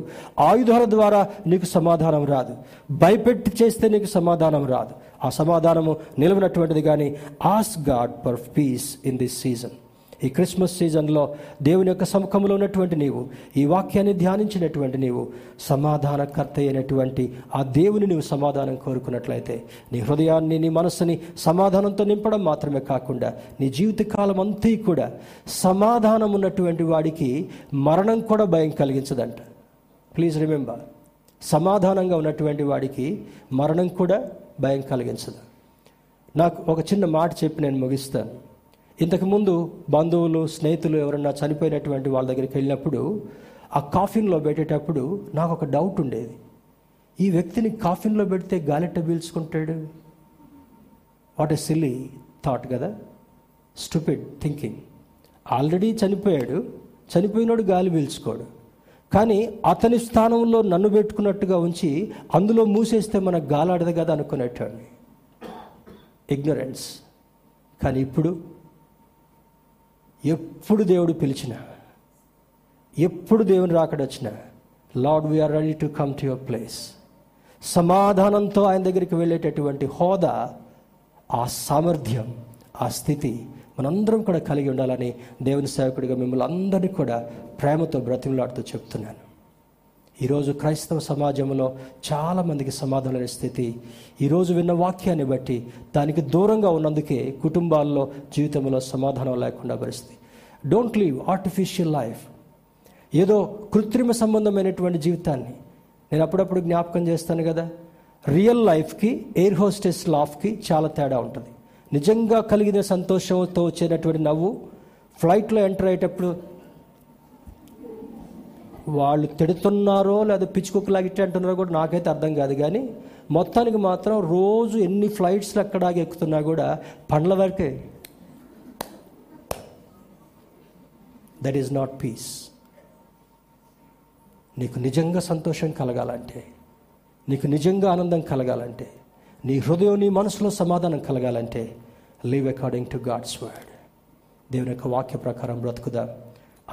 ఆయుధాల ద్వారా నీకు సమాధానం రాదు, భయపెట్టి చేస్తే నీకు సమాధానం రాదు. ఆ సమాధానము నిలవనటువంటిది, కానీ ask God for peace in this season. ఈ క్రిస్మస్ సీజన్లో దేవుని యొక్క సముఖంలో ఉన్నటువంటి నీవు, ఈ వాక్యాన్ని ధ్యానించినటువంటి నీవు, సమాధానకర్త అయినటువంటి ఆ దేవుని నీవు సమాధానం కోరుకున్నట్లయితే, నీ హృదయాన్ని నీ మనస్సుని సమాధానంతో నింపడం మాత్రమే కాకుండా నీ జీవితకాలం అంతా కూడా సమాధానం ఉన్నటువంటి వాడికి మరణం కూడా భయం కలిగించదంట. ప్లీజ్ రిమెంబర్, సమాధానంగా ఉన్నటువంటి వాడికి మరణం కూడా భయం కలిగించదు. నాకు ఒక చిన్న మాట చెప్పి నేను ముగిస్తాను. ఇంతకుముందు బంధువులు, స్నేహితులు ఎవరన్నా చనిపోయినటువంటి వాళ్ళ దగ్గరికి వెళ్ళినప్పుడు ఆ కాఫిన్లో పెట్టేటప్పుడు నాకు ఒక డౌట్ ఉండేది. ఈ వ్యక్తిని కాఫిన్లో పెడితే గాలిట పీల్చుకుంటాడు. వాట్ ఎ సిల్లీ థాట్ కదా, స్టూపిడ్ థింకింగ్. ఆల్రెడీ చనిపోయాడు, చనిపోయినోడు గాలి పీల్చుకోడు. కానీ అతని స్థానంలో నన్ను పెట్టుకున్నట్టుగా ఉంచి అందులో మూసేస్తే మనకు గాలాడదు కదా అనుకునేటండి. ఇగ్నరెన్స్. కానీ ఇప్పుడు ఎప్పుడు దేవుడు పిలిచినా, ఎప్పుడు దేవుని రాకడొచ్చినా, Lord we are ready to come to your place, సమాధానంతో ఆయన దగ్గరికి వెళ్ళేటటువంటి హోదా, ఆ సామర్థ్యం, ఆ స్థితి మనందరం కూడా కలిగి ఉండాలని దేవుని సేవకుడిగా మిమ్మల్ని అందరినీ కూడా ప్రేమతో బ్రతిమలాడుతూ చెప్తున్నాను. ఈరోజు క్రైస్తవ సమాజంలో చాలామందికి సమాధానం లేని స్థితి. ఈరోజు విన్న వాక్యాన్ని బట్టి దానికి దూరంగా ఉన్నందుకే కుటుంబాల్లో, జీవితంలో సమాధానం లేకుండా పరిస్థితి. డోంట్ లివ్ ఆర్టిఫిషియల్ లైఫ్, ఏదో కృత్రిమ సంబంధమైనటువంటి జీవితాన్ని. నేను అప్పుడప్పుడు జ్ఞాపకం చేస్తాను కదా, రియల్ లైఫ్కి, ఎయిర్ హోస్టెస్ లైఫ్కి చాలా తేడా ఉంటుంది. నిజంగా కలిగిన సంతోషంతో వచ్చేటటువంటి నవ్వు, ఫ్లైట్లో ఎంటర్ అయ్యేటప్పుడు వాళ్ళు తిడుతున్నారో లేదా పిచ్చుకుక్కలాగిట్టే అంటున్నారో కూడా నాకైతే అర్థం కాదు. కానీ మొత్తానికి మాత్రం రోజు ఎన్ని ఫ్లైట్స్లు ఎక్కడాగా ఎక్కుతున్నా కూడా పండ్ల వరకే. That is not peace. నీకు నిజంగా సంతోషం కలగాలంటే, నీకు నిజంగా ఆనందం కలగాలంటే, నీ హృదయం, నీ మనసులో సమాధానం కలగాలంటే live according to God's word. దేవుని యొక్క వాక్య ప్రకారం బ్రతుకుదా,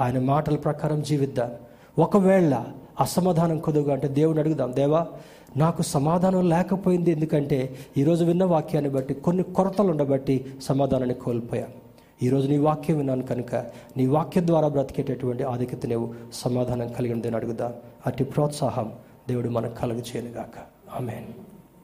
ఆయన మాటల ప్రకారం జీవిద్దా. ఒకవేళ అసమాధానం కుదురుగా అంటే దేవుని అడుగుదాం, దేవా నాకు సమాధానం లేకపోయింది, ఎందుకంటే ఈరోజు విన్న వాక్యాన్ని బట్టి కొన్ని కొరతలు ఉండబట్టి సమాధానాన్ని కోల్పోయాను. ఈరోజు నీ వాక్యం విన్నాను కనుక నీ వాక్యం ద్వారా బ్రతికేటటువంటి ఆధిక్యత లేవు, సమాధానం కలిగిన దేవుని అడుగుదా. అట్టి ప్రోత్సాహం దేవుడు మనకు కలుగు చేయనుగాక. ఆమేన్.